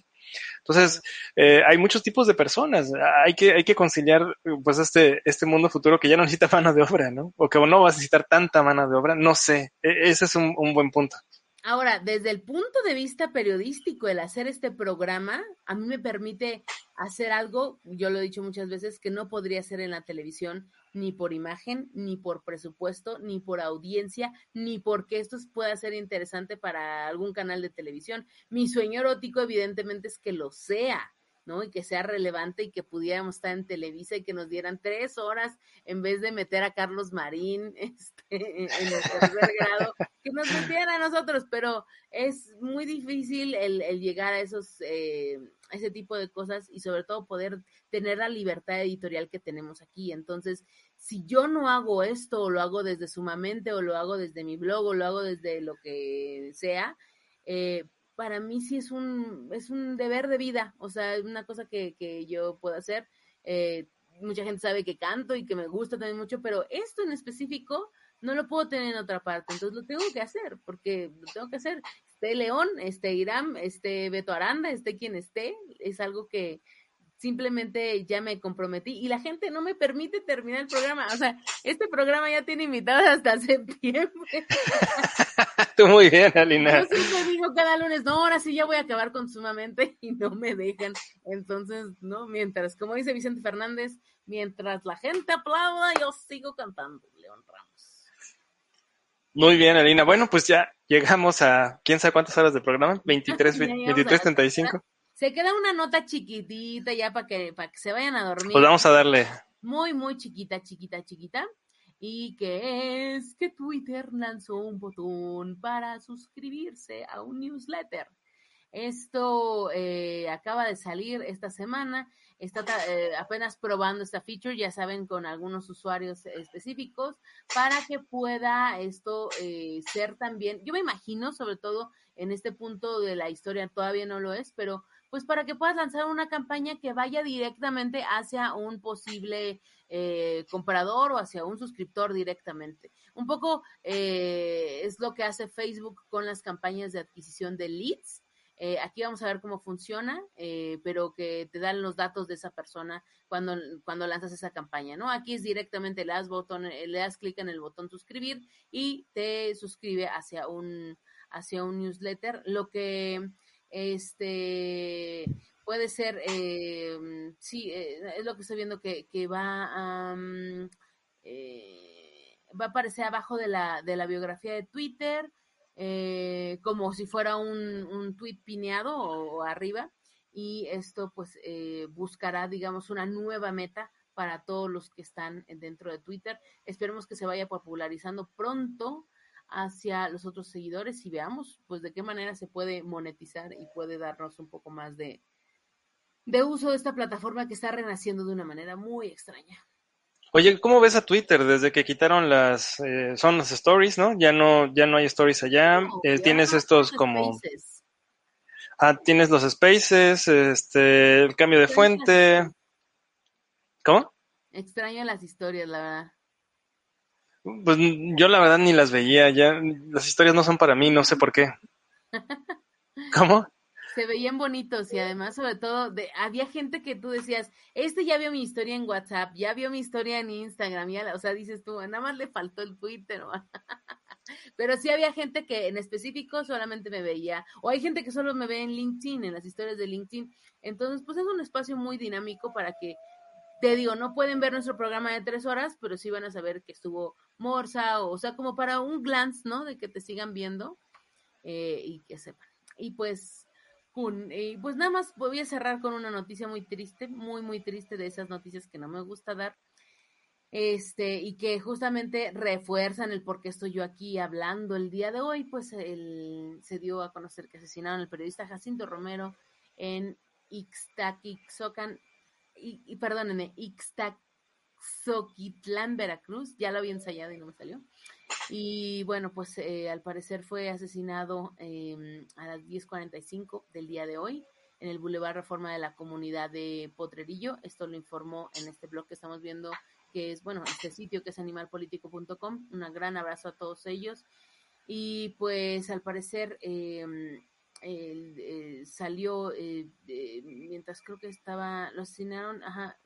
Entonces, eh, hay muchos tipos de personas. Hay que, hay que conciliar, pues, este, este mundo futuro que ya no necesita mano de obra, ¿no? O que no va a necesitar tanta mano de obra. No sé. E- ese es un, un buen punto. Ahora, desde el punto de vista periodístico, el hacer este programa a mí me permite hacer algo, yo lo he dicho muchas veces, que no podría hacer en la televisión, ni por imagen, ni por presupuesto, ni por audiencia, ni porque esto pueda ser interesante para algún canal de televisión. Mi sueño erótico, evidentemente, es que lo sea, ¿no? Y que sea relevante y que pudiéramos estar en Televisa y que nos dieran tres horas en vez de meter a Carlos Marín este, en el tercer grado, que nos metieran a nosotros, pero es muy difícil el, el llegar a esos eh, ese tipo de cosas y sobre todo poder tener la libertad editorial que tenemos aquí. Entonces, si yo no hago esto o lo hago desde Sumamente o lo hago desde mi blog o lo hago desde lo que sea, eh, para mí sí es un es un deber de vida, o sea, es una cosa que, que yo puedo hacer. Eh, mucha gente sabe que canto y que me gusta también mucho, pero esto en específico no lo puedo tener en otra parte, entonces lo tengo que hacer, porque lo tengo que hacer. Esté León, esté Irán, esté Beto Aranda, esté quien esté, es algo que simplemente ya me comprometí y la gente no me permite terminar el programa. O sea, este programa ya tiene invitados hasta septiembre. Tú muy bien, Alina. Yo siempre digo cada lunes, no, ahora sí ya voy a acabar con Sumamente y no me dejan. Entonces, no, mientras, como dice Vicente Fernández, mientras la gente aplauda, yo sigo cantando, León Ramos. Muy bien, Alina. Bueno, pues ya llegamos a, quién sabe cuántas horas de programa, veintitrés, veintitrés treinta y cinco. Se queda una nota chiquitita ya para que, para que se vayan a dormir. Pues vamos a darle. Muy, muy chiquita, chiquita, chiquita. Y que es que Twitter lanzó un botón para suscribirse a un newsletter. Esto eh, acaba de salir esta semana. Está eh, apenas probando esta feature, ya saben, con algunos usuarios específicos, para que pueda esto eh, ser también, yo me imagino, sobre todo en este punto de la historia, todavía no lo es, pero pues para que puedas lanzar una campaña que vaya directamente hacia un posible eh, comprador o hacia un suscriptor directamente. Un poco eh, es lo que hace Facebook con las campañas de adquisición de leads. Eh, aquí vamos a ver cómo funciona, eh, pero que te dan los datos de esa persona cuando, cuando lanzas esa campaña, ¿no? Aquí es directamente le das botón, le das clic en el botón suscribir y te suscribe hacia un, hacia un newsletter, lo que este puede ser, eh, sí, eh, es lo que estoy viendo que, que va a... Um, eh, va a aparecer abajo de la, de la biografía de Twitter, Eh, como si fuera un, un tweet pineado o, o arriba, y esto pues eh, buscará, digamos, una nueva meta para todos los que están dentro de Twitter. Esperemos que se vaya popularizando pronto hacia los otros seguidores y veamos pues de qué manera se puede monetizar y puede darnos un poco más de, de uso de esta plataforma que está renaciendo de una manera muy extraña. Oye, ¿cómo ves a Twitter desde que quitaron las eh, son las stories, ¿no? Ya no ya no hay stories allá. No, eh, tienes no estos como spaces. Ah, tienes los spaces, este, el cambio de fuente. ¿Cómo? Extraño las historias, la verdad. Pues yo la verdad ni las veía, ya las historias no son para mí, no sé por qué. ¿Cómo? Se veían bonitos y además, sobre todo, de, había gente que tú decías, este ya vio mi historia en WhatsApp, ya vio mi historia en Instagram, ya, o sea, dices tú, nada más le faltó el Twitter, ¿no? Pero sí había gente que en específico solamente me veía, o hay gente que solo me ve en LinkedIn, en las historias de LinkedIn. Entonces, pues es un espacio muy dinámico para que, te digo, no pueden ver nuestro programa de tres horas, pero sí van a saber que estuvo Morsa, o, o sea, como para un glance, ¿no? De que te sigan viendo eh, y que sepan. Y pues... Y pues nada más voy a cerrar con una noticia muy triste, muy muy triste, de esas noticias que no me gusta dar, este y que justamente refuerzan el por qué estoy yo aquí hablando el día de hoy. Pues el, se dio a conocer que asesinaron al periodista Jacinto Romero en Ixtaquizocan, y, y perdónenme, Ixtaxoquitlán, Veracruz, ya lo había ensayado y no me salió. Y bueno, pues eh, al parecer fue asesinado eh, a las diez cuarenta y cinco del día de hoy en el Boulevard Reforma de la comunidad de Potrerillo. Esto lo informó en este blog que estamos viendo, que es, bueno, este sitio que es animal político punto com. Un gran abrazo a todos ellos. Y pues al parecer eh, eh, eh, salió eh, eh, mientras creo que estaba, lo asesinaron, ajá,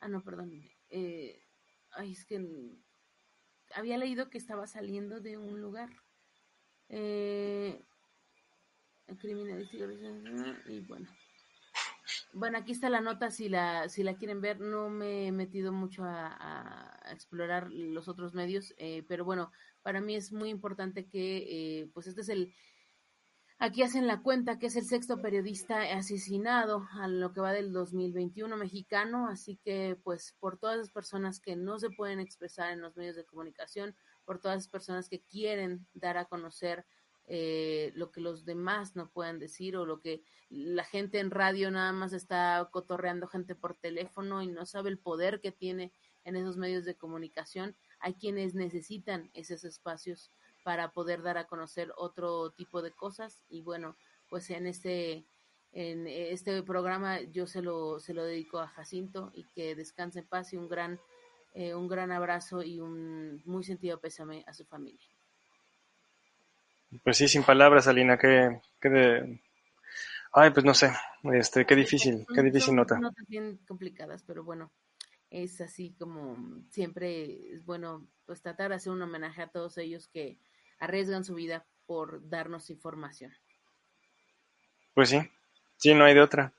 ah no, perdón, eh, ay, es que había leído que estaba saliendo de un lugar, eh, criminalística, y bueno, bueno, aquí está la nota si la si la quieren ver. No me he metido mucho a, a explorar los otros medios, eh, pero bueno, para mí es muy importante que, eh, pues este es el, aquí hacen la cuenta que es el sexto periodista asesinado a lo que va del dos mil veintiuno mexicano, así que pues por todas las personas que no se pueden expresar en los medios de comunicación, por todas las personas que quieren dar a conocer Eh, lo que los demás no puedan decir, o lo que la gente en radio nada más está cotorreando gente por teléfono y no sabe el poder que tiene en esos medios de comunicación. Hay quienes necesitan esos espacios para poder dar a conocer otro tipo de cosas, y bueno, pues en este en este programa yo se lo se lo dedico a Jacinto, y que descanse en paz, y un gran eh, un gran abrazo y un muy sentido pésame a su familia. Pues sí, sin palabras, Alina, que, que de... Ay, pues no sé, este, qué difícil, qué difícil nota. Notas bien complicadas, pero bueno, es así como siempre es bueno, pues tratar de hacer un homenaje a todos ellos que arriesgan su vida por darnos información. Pues sí, sí, no hay de otra,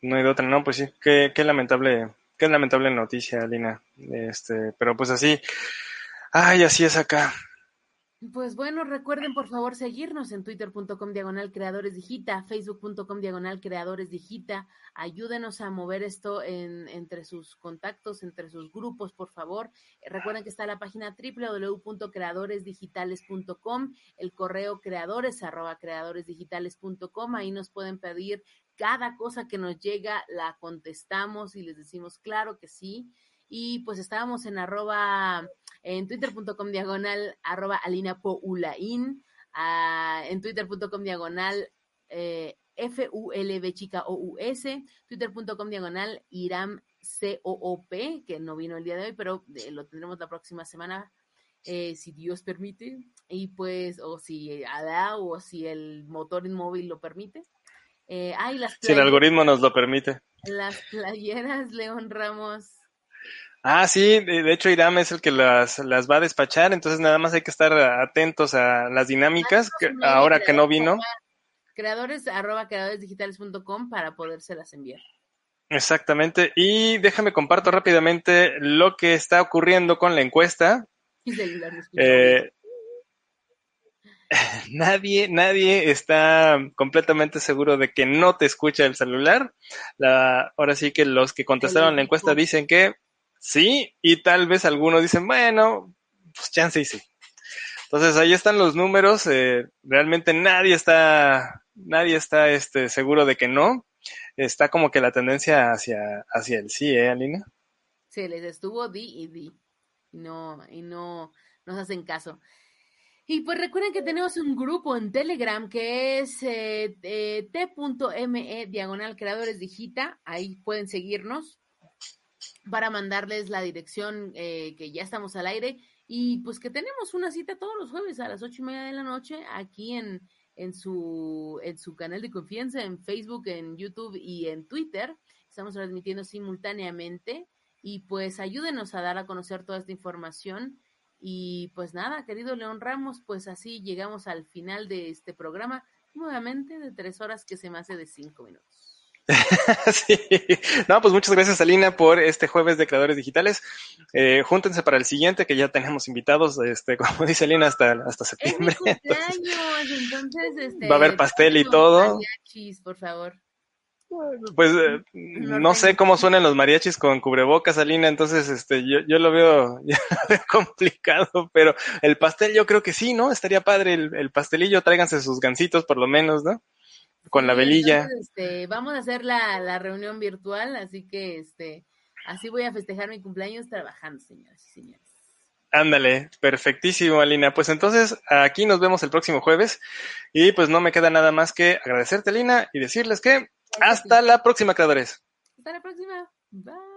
no hay de otra, no, pues sí, qué, qué lamentable, qué lamentable noticia, Alina, este, pero pues así, ay, así es acá. Pues bueno, recuerden por favor seguirnos en twitter.com diagonal creadores digita, facebook.com diagonal creadores digita, ayúdenos a mover esto en, entre sus contactos, entre sus grupos, por favor. Recuerden que está la página doble u doble u doble u punto creadores digitales punto com, el correo creadores arroba creadoresdigitales.com, ahí nos pueden pedir cada cosa que nos llega, la contestamos y les decimos claro que sí. Y pues estábamos en arroba, en twitter.com diagonal, arroba Alina Poulain, a, en twitter.com diagonal, eh, F U L B chica O U S, twitter.com diagonal, Iram C O O P, que no vino el día de hoy, pero eh, lo tendremos la próxima semana, eh, si Dios permite, y pues, o si Alá, o si el motor inmóvil lo permite. Eh, ah, y las playeras, si el algoritmo nos lo permite. Las playeras, León Ramos. Ah, sí, de hecho Iram es el que las, las va a despachar, entonces nada más hay que estar atentos a las dinámicas, ah, no, que, ahora que no vino. Creadores arroba creadoresdigitales punto com para podérselas enviar. Exactamente, y déjame comparto rápidamente lo que está ocurriendo con la encuesta. Eh, nadie, nadie está completamente seguro de que no te escucha el celular. La, ahora sí que los que contestaron la encuesta dicen que sí, y tal vez algunos dicen, bueno, pues chance y sí. Entonces ahí están los números, eh, realmente nadie está, nadie está este, seguro de que no. Está como que la tendencia hacia, hacia el sí, ¿eh, Alina? Sí, les estuvo di y di, no, y no nos hacen caso. Y pues recuerden que tenemos un grupo en Telegram que es eh, eh, t.me diagonal creadores digita, ahí pueden seguirnos para mandarles la dirección, eh, que ya estamos al aire, y pues que tenemos una cita todos los jueves a las ocho y media de la noche aquí en, en, su, en su canal de confianza, en Facebook, en YouTube y en Twitter. Estamos transmitiendo simultáneamente, y pues ayúdenos a dar a conocer toda esta información. Y pues nada, querido León Ramos, pues así llegamos al final de este programa, nuevamente de tres horas que se me hace de cinco minutos. Sí. No, pues muchas gracias, Alina, por este jueves de Creadores Digitales. Eh, júntense para el siguiente, que ya tenemos invitados, este, como dice Alina, hasta, hasta septiembre. Es mi cumpleaños, entonces, entonces este, va a haber pastel y todo. Mariachis, por favor. Pues eh, no sé cómo suenan los mariachis con cubrebocas, Alina, entonces este, yo, yo lo veo, yo lo veo complicado, pero el pastel yo creo que sí, ¿no? Estaría padre el, el pastelillo, tráiganse sus gancitos por lo menos, ¿no? Con la velilla. Entonces, este, vamos a hacer la, la reunión virtual, así que este, así voy a festejar mi cumpleaños trabajando, señoras y señores. Ándale, perfectísimo, Alina. Pues entonces, aquí nos vemos el próximo jueves, y pues no me queda nada más que agradecerte, Alina, y decirles que hasta la próxima, creadores. Hasta la próxima. Bye.